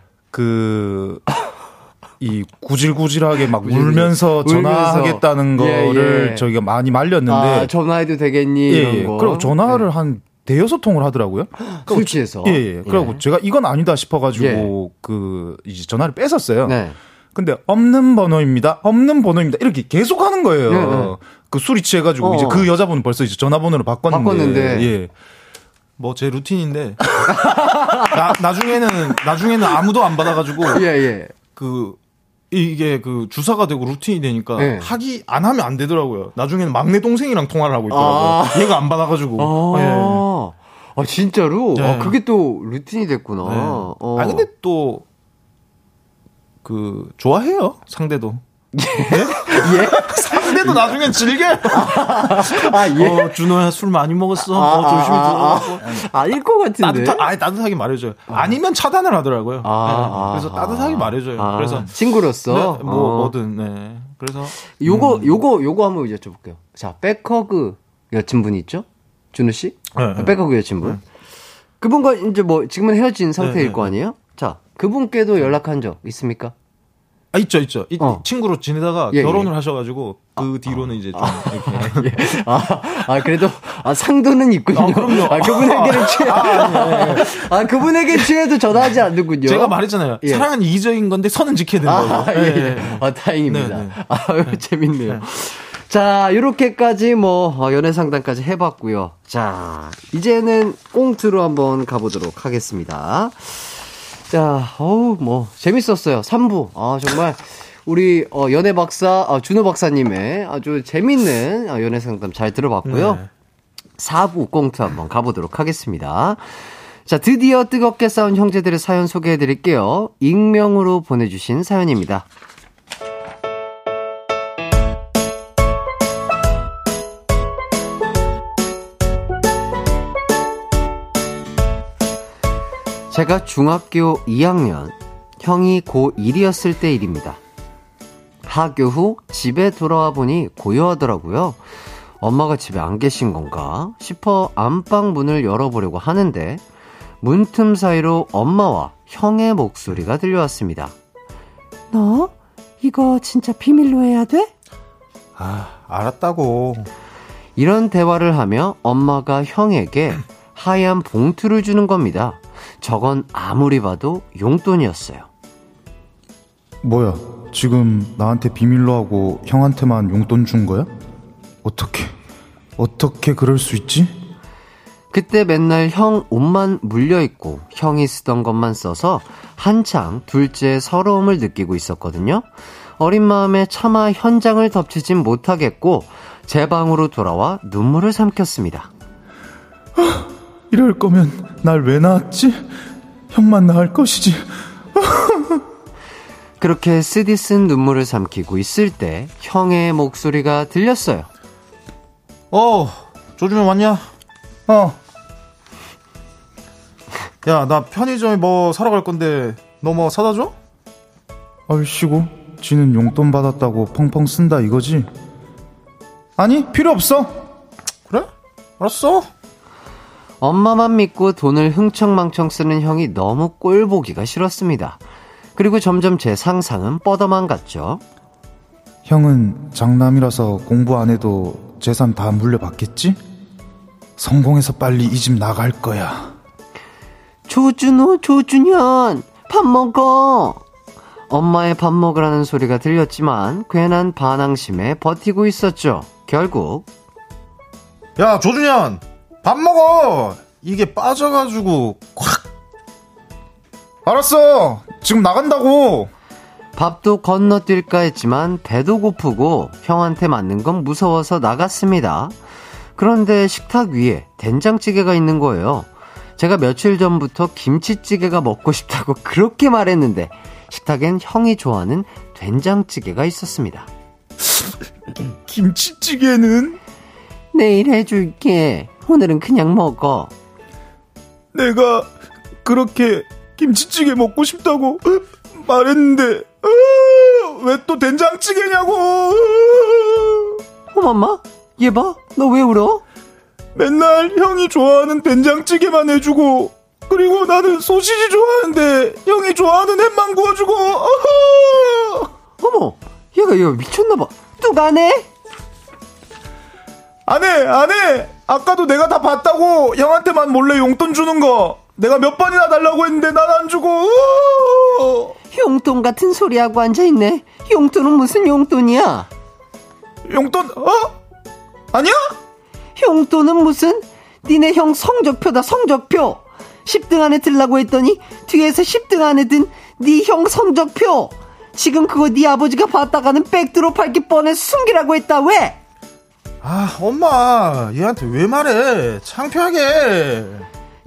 구질구질하게 막 울면서 전화하겠다는 거를 저희가 많이 말렸는데. 전화해도 되겠니? 이런 거. 그리고 전화를 한 4-6통을 하더라고요. 술 취해서. 그리고 제가 이건 아니다 싶어가지고 이제 전화를 뺏었어요. 근데 없는 번호입니다. 이렇게 계속 하는 거예요. 그 술이 취해가지고 이제 그 여자분은 벌써 이제 전화번호를 바꿨는데. 뭐 제 루틴인데 나중에는 아무도 안 받아가지고 이게 주사가 되고 루틴이 되니까 안 하면 안 되더라고요. 나중에는 막내 동생이랑 통화를 하고 있더라고요. 얘가 안 받아가지고. 진짜로? 네. 그게 또 루틴이 됐구나. 네. 근데 또 좋아해요 상대도. 상대도 나중엔 즐겨요. 준호야 술 많이 먹었어. 조심히 들어가고. 아닐 것 같은데. 따뜻하게 말해줘요. 아니면 차단을 하더라고요. 그래서 따뜻하게 말해줘요. 그래서 친구로서 뭐든. 그래서 요거 한번 여쭤볼게요. 자, 백허그 여친분이 있죠? 준우 씨? 네, 백허그 여친분. 네. 그분과 이제 뭐 지금은 헤어진 상태일 네, 거 아니에요? 자, 그분께도 연락한 적 있습니까? 아, 있죠. 친구로 지내다가 예, 결혼을 예. 하셔가지고 그 뒤로는 이제 좀 이렇게. 예. 그래도 상도는 있군요. 그럼요. 그분에게는 취해. 그분에게 취해도 전화하지 않는군요. 제가 말했잖아요. 예. 사랑은 이기적인 건데 선은 지켜야 된다고. 다행입니다. 네. 재밌네요. 네. 자, 요렇게까지 연애 상담까지 해봤고요. 자, 이제는 꽁트로 한번 가보도록 하겠습니다. 자, 재밌었어요. 3부. 정말, 우리, 연애 박사, 준호 박사님의 아주 재밌는 연애 상담 잘 들어봤고요. 네. 4부 꽁트 한번 가보도록 하겠습니다. 자, 드디어 뜨겁게 싸운 형제들의 사연 소개해드릴게요. 익명으로 보내주신 사연입니다. 제가 중학교 2학년, 형이 고1이었을 때 일입니다. 하교 후 집에 돌아와 보니 고요하더라고요. 엄마가 집에 안 계신 건가 싶어 안방 문을 열어보려고 하는데 문틈 사이로 엄마와 형의 목소리가 들려왔습니다. 너 이거 진짜 비밀로 해야 돼? 알았다고. 이런 대화를 하며 엄마가 형에게 하얀 봉투를 주는 겁니다. 저건 아무리 봐도 용돈이었어요. 뭐야, 지금 나한테 비밀로 하고 형한테만 용돈 준 거야? 어떻게 그럴 수 있지? 그때 맨날 형 옷만 물려있고 형이 쓰던 것만 써서 한창 둘째의 서러움을 느끼고 있었거든요. 어린 마음에 차마 현장을 덮치진 못하겠고 제 방으로 돌아와 눈물을 삼켰습니다. 이럴 거면 날 왜 낳았지? 형만 낳을 것이지. 그렇게 쓰디쓴 눈물을 삼키고 있을 때 형의 목소리가 들렸어요. 조준현 왔냐? 야, 나 편의점에 사러 갈 건데 너 사다 줘? 아이씨고, 지는 용돈 받았다고 펑펑 쓴다 이거지? 아니, 필요 없어. 그래? 알았어. 엄마만 믿고 돈을 흥청망청 쓰는 형이 너무 꼴보기가 싫었습니다. 그리고 점점 제 상상은 뻗어만 갔죠. 형은 장남이라서 공부 안 해도 재산 다 물려받겠지? 성공해서 빨리 이 집 나갈 거야. 조준호, 조준현, 밥 먹어. 엄마의 밥 먹으라는 소리가 들렸지만 괜한 반항심에 버티고 있었죠. 결국 야, 조준현, 밥 먹어! 이게 빠져가지고 콱! 알았어! 지금 나간다고! 밥도 건너뛸까 했지만 배도 고프고 형한테 맞는 건 무서워서 나갔습니다. 그런데 식탁 위에 된장찌개가 있는 거예요. 제가 며칠 전부터 김치찌개가 먹고 싶다고 그렇게 말했는데 식탁엔 형이 좋아하는 된장찌개가 있었습니다. 김치찌개는? 내일 해줄게. 오늘은 그냥 먹어. 내가 그렇게 김치찌개 먹고 싶다고 말했는데 왜 또 된장찌개냐고. 맘마, 얘 봐. 너 왜 울어? 맨날 형이 좋아하는 된장찌개만 해주고, 그리고 나는 소시지 좋아하는데 형이 좋아하는 햄만 구워주고. 어머, 얘가 미쳤나봐. 뚝 안 해? 안 해. 아까도 내가 다 봤다고. 형한테만 몰래 용돈 주는 거 내가 몇 번이나 달라고 했는데 난 안 주고. 용돈 같은 소리하고 앉아있네. 용돈은 무슨 용돈이야? 용돈? 아니야? 용돈은 무슨, 니네 형 성적표다, 성적표. 10등 안에 들라고 했더니 뒤에서 10등 안에 든 니 형 성적표. 지금 그거 니 아버지가 봤다가는 백드롭할 게 뻔해. 숨기라고 했다. 왜? 엄마, 얘한테 왜 말해? 창피하게.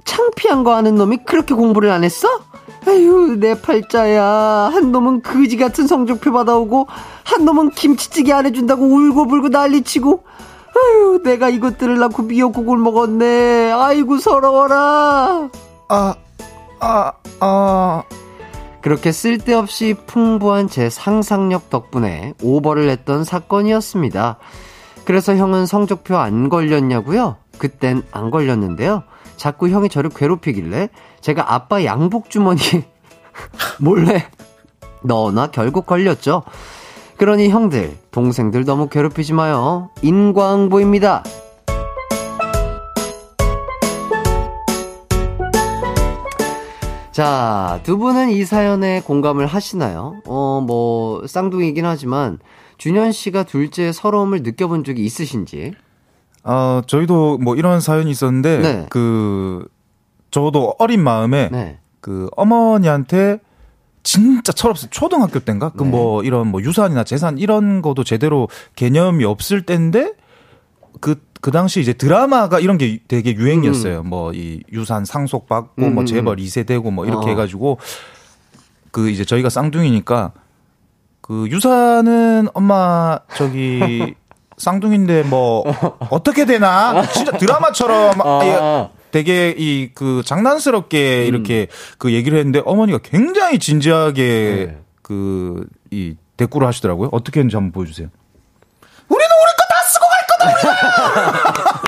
창피한 거 아는 놈이 그렇게 공부를 안 했어? 아유, 내 팔자야. 한 놈은 그지 같은 성적표 받아오고, 한 놈은 김치찌개 안 해준다고 울고불고 난리치고. 아유, 내가 이것들을 낳고 미역국을 먹었네. 아이고, 서러워라. 그렇게 쓸데없이 풍부한 제 상상력 덕분에 오버를 했던 사건이었습니다. 그래서 형은 성적표 안 걸렸냐고요? 그땐 안 걸렸는데요. 자꾸 형이 저를 괴롭히길래 제가 아빠 양복 주머니에 몰래 넣어놔 결국 걸렸죠. 그러니 형들, 동생들 너무 괴롭히지 마요. 인과응보입니다. 자, 두 분은 이 사연에 공감을 하시나요? 뭐 쌍둥이긴 하지만 준현 씨가 둘째의 서러움을 느껴본 적이 있으신지? 아, 저희도 뭐 이런 사연이 있었는데 네. 그 저도 어린 마음에 네. 그 어머니한테 진짜 철없어 초등학교 때인가 그 뭐 네. 이런 뭐 유산이나 재산 이런 것도 제대로 개념이 없을 때인데 그 당시 이제 드라마가 이런 게 되게 유행이었어요. 뭐 이 유산 상속 받고 뭐 재벌 2세되고 뭐 이렇게 해가지고 그 이제 저희가 쌍둥이니까 그 유산은 엄마 저기 쌍둥이인데 뭐 어떻게 되나 진짜 드라마처럼. 되게 이 그 장난스럽게 이렇게 그 얘기를 했는데 어머니가 굉장히 진지하게 네. 그 이 대꾸를 하시더라고요. 어떻게 했는지 한번 보여주세요. 우리는 우리 거 다 쓰고 갈 거다.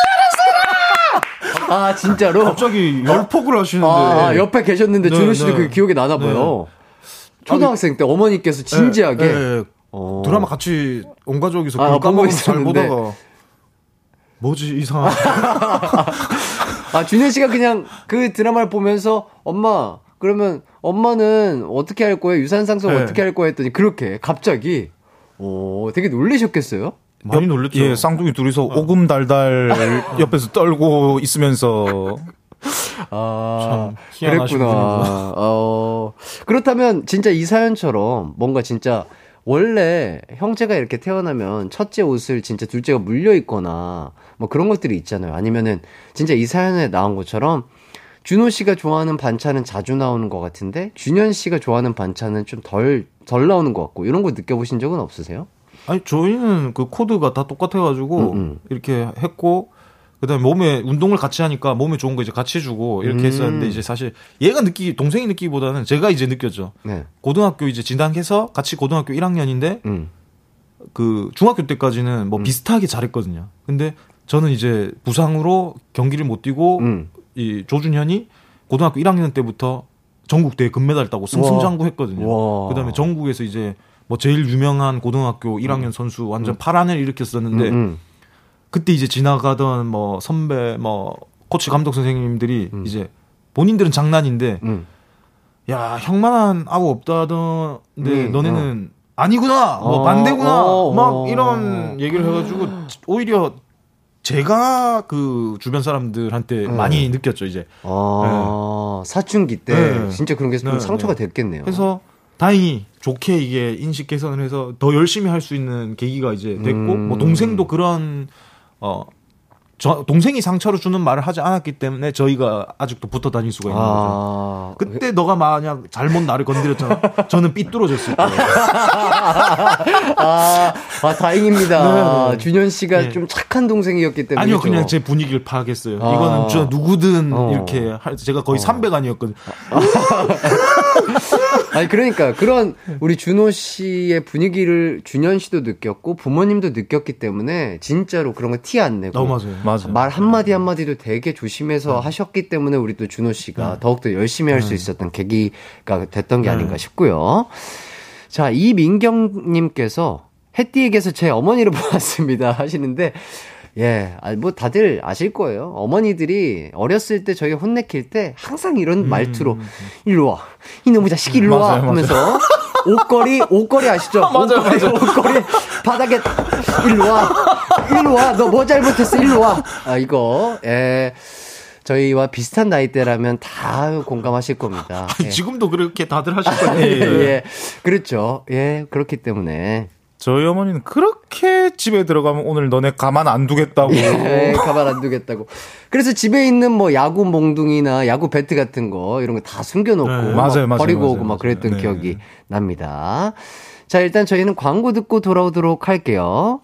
우리는 니들 알아서 해라. 아 진짜로? 갑자기 열폭을 하시는데 옆에 계셨는데 네, 준호 씨도 네. 그게 기억이 나나 봐요. 네. 초등학생 때 어머니께서 진지하게 네. 드라마 같이 온 가족이서 그걸 까먹어서 잘 보다가 뭐지 이상하다. 아, 준현 씨가 그냥 그 드라마를 보면서 엄마, 그러면 엄마는 어떻게 할 거예요? 유산 상속 네. 어떻게 할 거예요? 했더니 그렇게 갑자기 되게 놀리셨겠어요? 많이 놀렸죠. 예, 쌍둥이 둘이서 오금달달 옆에서 떨고 있으면서 아, 참 그랬구나. 그렇다면 진짜 이 사연처럼 뭔가 진짜 원래 형제가 이렇게 태어나면 첫째 옷을 진짜 둘째가 물려 입거나 뭐 그런 것들이 있잖아요. 아니면은 진짜 이 사연에 나온 것처럼 준호 씨가 좋아하는 반찬은 자주 나오는 것 같은데 준현 씨가 좋아하는 반찬은 좀 덜 나오는 것 같고 이런 거 느껴보신 적은 없으세요? 아니 저희는 그 코드가 다 똑같아가지고 이렇게 했고 그다음에 몸에 운동을 같이 하니까 몸에 좋은 거 이제 같이 주고 이렇게 했었는데 이제 사실 얘가 동생이 느끼기보다는 제가 이제 느꼈죠. 네. 고등학교 이제 진학해서 같이 고등학교 1학년인데 그 중학교 때까지는 뭐 비슷하게 잘했거든요. 근데 저는 이제 부상으로 경기를 못 뛰고 이 조준현이 고등학교 1학년 때부터 전국 대회 금메달 따고 승승장구했거든요. 와. 그다음에 전국에서 이제 뭐 제일 유명한 고등학교 1학년 선수 완전 파란을 일으켰었는데. 그때 이제 지나가던 뭐 선배, 뭐 코치 감독 선생님들이 이제 본인들은 장난인데, 야 형만한 아우 없다던데 너네는 아니구나, 뭐 반대구나, 막 이런 얘기를 해가지고 오히려 제가 그 주변 사람들한테 많이 느꼈죠 이제. 네. 사춘기 때 진짜 그런 게 좀 상처가 됐겠네요. 그래서 다행히 좋게 이게 인식 개선을 해서 더 열심히 할 수 있는 계기가 이제 됐고, 뭐 동생도 그런. 동생이 상처를 주는 말을 하지 않았기 때문에 저희가 아직도 붙어 다닐 수가 있는 거죠. 그때 너가 만약 잘못 나를 건드렸잖아. 저는 삐뚤어졌을 거예요. 다행입니다. 네. 준현 씨가 네. 좀 착한 동생이었기 때문에. 아니요, 그냥 제 분위기를 파악했어요. 이거는 저 누구든 이렇게 할, 제가 거의 300 아니었거든요. 아니, 그러니까 그런 우리 준호 씨의 분위기를 준현 씨도 느꼈고 부모님도 느꼈기 때문에 진짜로 그런 거 티 안 내고. 맞아요. 말 한마디 한마디도 되게 조심해서 하셨기 때문에 우리 또 준호 씨가 더욱더 열심히 할 수 있었던 계기가 됐던 게 아닌가 싶고요. 자, 이민경님께서 햇띠에게서 제 어머니를 보았습니다 하시는데, 예, 뭐 다들 아실 거예요. 어머니들이 어렸을 때 저희가 혼내킬 때 항상 이런 말투로 일로 와, 이놈의 자식 일로 와 하면서 옷걸이 아시죠? 옷걸이 바닥에 일로 와 너 뭐 잘못했어 일로 와. 아 이거 예 저희와 비슷한 나이대라면 다 공감하실 겁니다. 예. 지금도 그렇게 다들 하실 거예요. 예 그렇죠. 예 그렇기 때문에. 저희 어머니는 그렇게 집에 들어가면 오늘 너네 가만 안 두겠다고. 예, 가만 안 두겠다고. 그래서 집에 있는 뭐 야구 몽둥이나 야구 배트 같은 거 이런 거 다 숨겨놓고 네, 맞아요, 버리고 오고 막 그랬던 네. 기억이 납니다. 자, 일단 저희는 광고 듣고 돌아오도록 할게요.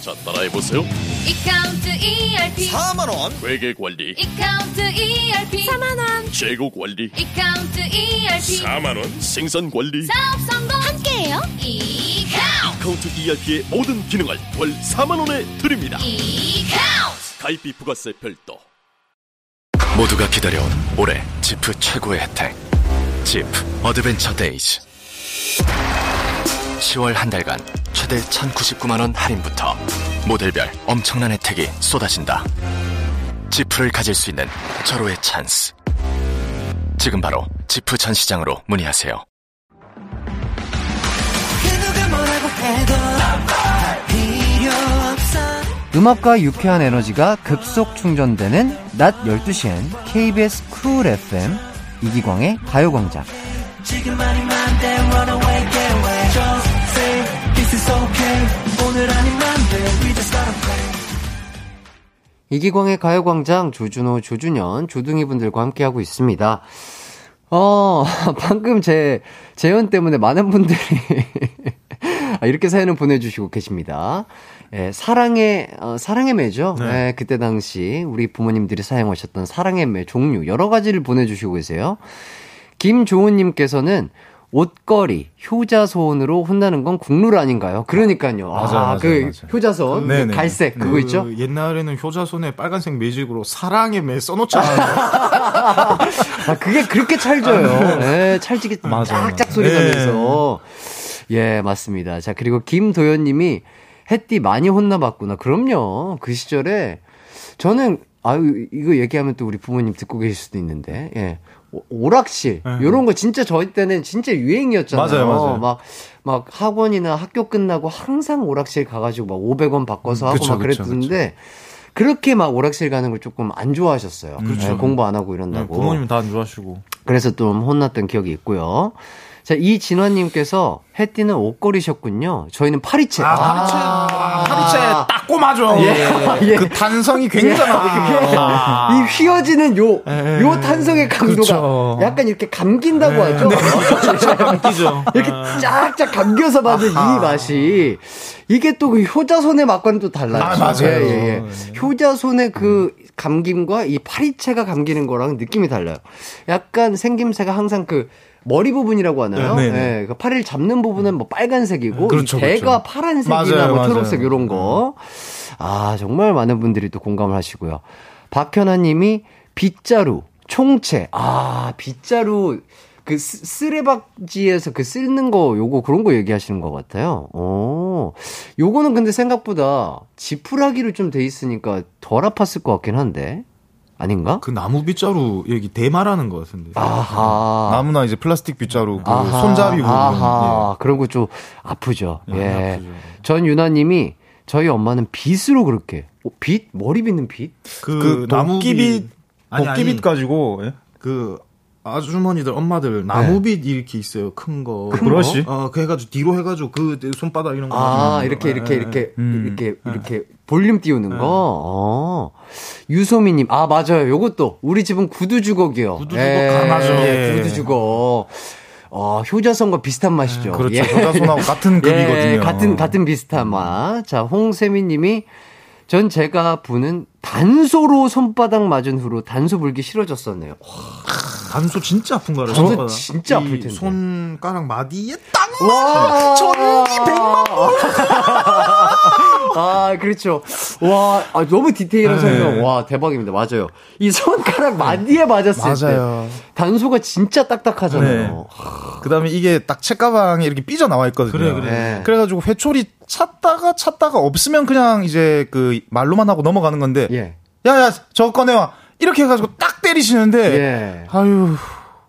자, 따라해보세요. 이카운트 ERP 4만원 회계관리 이카운트 ERP 4만원 재고관리 이카운트 ERP 4만원 생산관리 사업 성공 함께해요 이카운트 이카운트 ERP의 모든 기능을 월 4만원에 드립니다. 이카운트! 가입비 부가세 별도. 모두가 기다려온 올해 지프 최고의 혜택, 지프 어드벤처 데이즈. 10월 한 달간 최대 1,099만원 할인부터 모델별 엄청난 혜택이 쏟아진다. 지프를 가질 수 있는 절호의 찬스. 지금 바로 지프 전시장으로 문의하세요. 음악과 유쾌한 에너지가 급속 충전되는 낮 12시엔 KBS 쿨 FM 이기광의 가요광장. 이기광의 가요광장, 조준호, 조준현, 조둥이분들과 함께하고 있습니다. 방금 제 재연 때문에 많은 분들이 이렇게 사연을 보내주시고 계십니다. 예, 사랑의 매죠. 네. 예, 그때 당시 우리 부모님들이 사용하셨던 사랑의 매 종류 여러 가지를 보내주시고 계세요. 김조은님께서는 옷걸이, 효자손으로 혼나는 건 국룰 아닌가요? 그러니까요. 맞아. 효자손, 네네. 갈색, 그거 있죠? 옛날에는 효자손에 빨간색 매직으로 사랑의 매 써놓잖아요. 그게 그렇게 찰져요. 네, 찰지게 짝짝 소리 나면서. 예, 맞습니다. 자, 그리고 김도현님이 햇띠 많이 혼나봤구나. 그럼요. 그 시절에 저는, 이거 얘기하면 또 우리 부모님 듣고 계실 수도 있는데, 예. 오락실 이런 거 진짜 저희 때는 진짜 유행이었잖아요. 맞아요. 막 학원이나 학교 끝나고 항상 오락실 가가지고 막 500원 바꿔서 하고 그쵸, 막 그랬는데 그렇게 막 오락실 가는 걸 조금 안 좋아하셨어요. 네, 공부 안 하고 이런다고. 네, 부모님 다 안 좋아하시고. 그래서 좀 혼났던 기억이 있고요. 자, 이진환님께서 해띠는 옷걸이셨군요. 저희는 파리채. 파리채 딱 꼬마죠. 예. 그 탄성이 굉장하고. 이 휘어지는 요 탄성의 강도가 그쵸. 약간 이렇게 감긴다고 하죠. 네. 감기죠. 이렇게 쫙쫙 감겨서 받은 이 맛이. 이게 또 그 효자손의 맛과는 또 달라요. 맞아요. 예. 효자손의 그 감김과 이 파리채가 감기는 거랑 느낌이 달라요. 약간 생김새가 항상 그 머리 부분이라고 하나요? 네, 그 팔을 잡는 부분은 뭐 빨간색이고 배가 파란색이나 뭐 초록색 이런 거. 정말 많은 분들이 또 공감을 하시고요. 박현아님이 빗자루, 총채. 빗자루 그 쓰레박지에서 그 쓰는 거 요거 그런 거 얘기하시는 것 같아요. 요거는 근데 생각보다 지푸라기로 좀 돼 있으니까 덜 아팠을 것 같긴 한데. 아닌가? 그 나무 빗자루 얘기 대마라는 것 같은데. 나무나 이제 플라스틱 빗자루 그 손잡이 부분. 예. 그런 거 좀 아프죠. 예. 전 유나님이 저희 엄마는 빗으로 그렇게 빗 머리 빗는 빗? 그 나무 빗, 도끼빗 가지고 그 아주머니들 엄마들 나무빗 이렇게 있어요. 큰 거. 브러쉬? 그 해가지고 뒤로 해가지고 그 손바닥 이런 거. 이렇게 볼륨 띄우는 거. 유소미님, 맞아요. 요것도 우리 집은 구두 주걱이요. 구두 주걱 강하죠. 구두 주걱. 효자손과 비슷한 맛이죠. 그렇죠. 효자손하고 같은 급이거든요. 같은 비슷한 맛. 자, 홍세미님이 전 제가 부는 단소로 손바닥 맞은 후로 단소 불기 싫어졌었네요. 단소 진짜 아픈 거라요. 단소 진짜 아플 텐데. 손가락 마디에 딱 맞아. 전기 100만 원. 그렇죠. 와, 너무 디테일한 설명. 와, 대박입니다. 맞아요. 이 손가락 마디에 맞았을 때 단소가 진짜 딱딱하잖아요. 그다음에 이게 딱 책가방에 이렇게 삐져 나와 있거든요. 그래. 그래가지고 회초리 찾다가 없으면 그냥 이제 그 말로만 하고 넘어가는 건데. 야, 저거 꺼내와. 이렇게 해가지고 딱 때리시는데,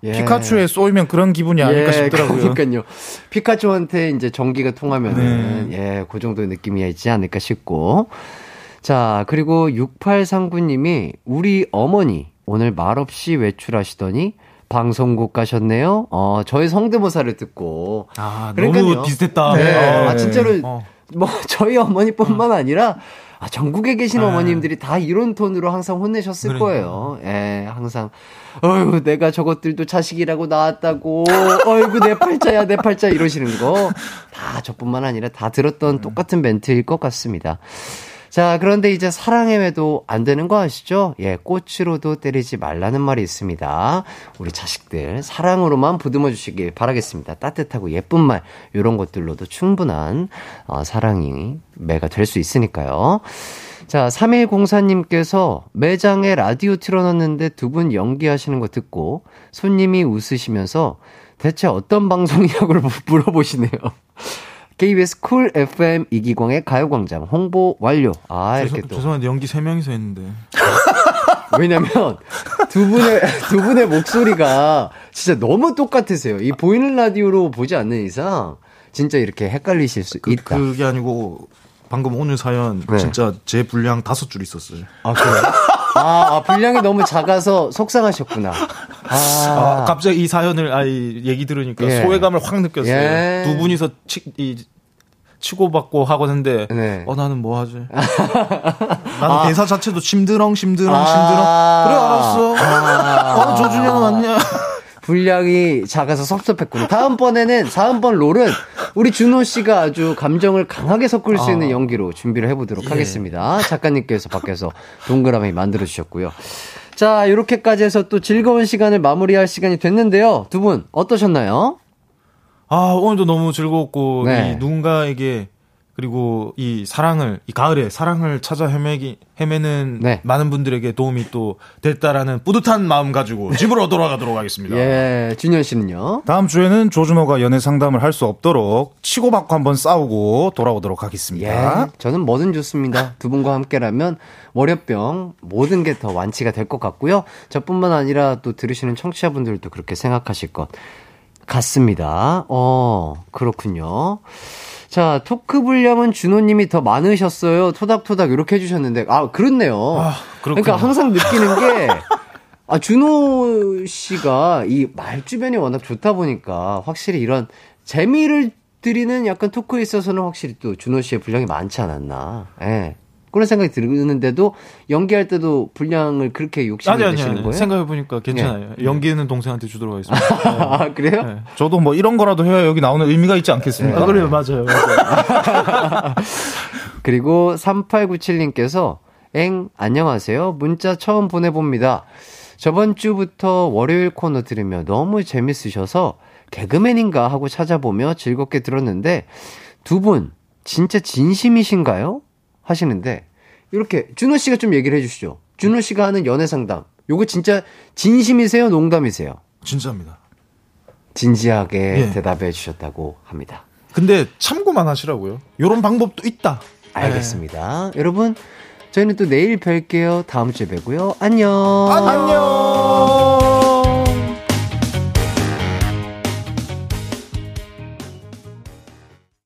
피카츄에 쏘이면 그런 기분이 아닐까 싶더라고요. 그러니까요. 피카츄한테 이제 전기가 통하면은, 그 정도의 느낌이지 않을까 싶고. 자, 그리고 6839님이 우리 어머니 오늘 말없이 외출하시더니 방송국 가셨네요. 저의 성대모사를 듣고. 그러니까요. 너무 비슷했다. 네. 진짜로, 저희 어머니뿐만 아니라, 전국에 계신 어머님들이 다 이런 톤으로 항상 혼내셨을 거예요. 항상 어이구 내가 저것들도 자식이라고 낳았다고 어이구 내 팔자야 이러시는 거 다 저뿐만 아니라 다 들었던 똑같은 멘트일 것 같습니다. 자, 그런데 이제 사랑해외도 안 되는 거 아시죠? 예, 꽃으로도 때리지 말라는 말이 있습니다. 우리 자식들 사랑으로만 보듬어 주시길 바라겠습니다. 따뜻하고 예쁜 말, 이런 것들로도 충분한 사랑이 매가 될 수 있으니까요. 자, 3104님께서 매장에 라디오 틀어놨는데 두 분 연기하시는 거 듣고 손님이 웃으시면서 대체 어떤 방송이냐고 물어보시네요. KBS 쿨 FM 이기광의 가요광장 홍보 완료. 아, 이렇게 또. 죄송한데 연기 3명이서 했는데. 왜냐면 두 분의 목소리가 진짜 너무 똑같으세요. 이 보이는 라디오로 보지 않는 이상 진짜 이렇게 헷갈리실 수 있다. 그게 아니고 방금 오늘 사연, 네. 진짜 제 분량 5줄 있었어요. 아, 그래요? 아, 분량이 너무 작아서 속상하셨구나. 아, 갑자기 이 사연을, 얘기 들으니까, 예. 소외감을 확 느꼈어요. 예. 두 분이서 치고받고 하고 했는데, 네. 나는 뭐 하지? 나는 대사 자체도 심드렁. 그래, 알았어. 조준현 왔냐? 분량이 작아서 섭섭했군요. 다음번 롤은 우리 준호 씨가 아주 감정을 강하게 섞을 수 있는 연기로 준비를 해보도록 하겠습니다. 작가님께서 밖에서 동그라미 만들어주셨고요. 자, 이렇게까지 해서 또 즐거운 시간을 마무리할 시간이 됐는데요. 두 분 어떠셨나요? 아, 오늘도 너무 즐거웠고, 네. 이 누군가에게, 그리고 이 사랑을, 이 가을에 사랑을 찾아 헤매는, 네. 많은 분들에게 도움이 또 됐다라는 뿌듯한 마음 가지고 집으로 돌아가도록 하겠습니다. 예, 준현 씨는요? 다음 주에는 조준호가 연애 상담을 할 수 없도록 치고받고 한번 싸우고 돌아오도록 하겠습니다. 예, 저는 뭐든 좋습니다. 두 분과 함께라면 월요병 모든 게 더 완치가 될 것 같고요. 저뿐만 아니라 또 들으시는 청취자분들도 그렇게 생각하실 것 같습니다. 그렇군요. 자, 토크 분량은 준호님이 더 많으셨어요. 토닥토닥 이렇게 해주셨는데, 아, 그렇네요. 아, 그러니까 항상 느끼는 게, 준호 씨가 이 말주변이 워낙 좋다 보니까 확실히 이런 재미를 드리는 약간 토크에 있어서는 확실히 또 준호 씨의 분량이 많지 않았나. 예. 그런 생각이 들었는데도 연기할 때도 분량을 그렇게 욕심을 내시는 거예요? 생각해보니까 괜찮아요. 예. 연기는 동생한테 주도록 하겠습니다. 네. 아, 그래요? 네. 저도 뭐 이런 거라도 해야 여기 나오는 의미가 있지 않겠습니까? 네. 아, 그래요. 맞아요. 그리고 3897님께서 안녕하세요. 문자 처음 보내봅니다. 저번 주부터 월요일 코너 들으며 너무 재밌으셔서 개그맨인가 하고 찾아보며 즐겁게 들었는데 두 분 진짜 진심이신가요? 하시는데, 이렇게, 준호 씨가 좀 얘기를 해주시죠. 준호 씨가 하는 연애 상담. 요거 진짜 진심이세요? 농담이세요? 진짜입니다. 진지하게, 예. 대답해 주셨다고 합니다. 근데 참고만 하시라고요. 요런 방법도 있다. 알겠습니다. 예. 여러분, 저희는 또 내일 뵐게요. 다음 주에 뵈고요. 안녕. 안녕.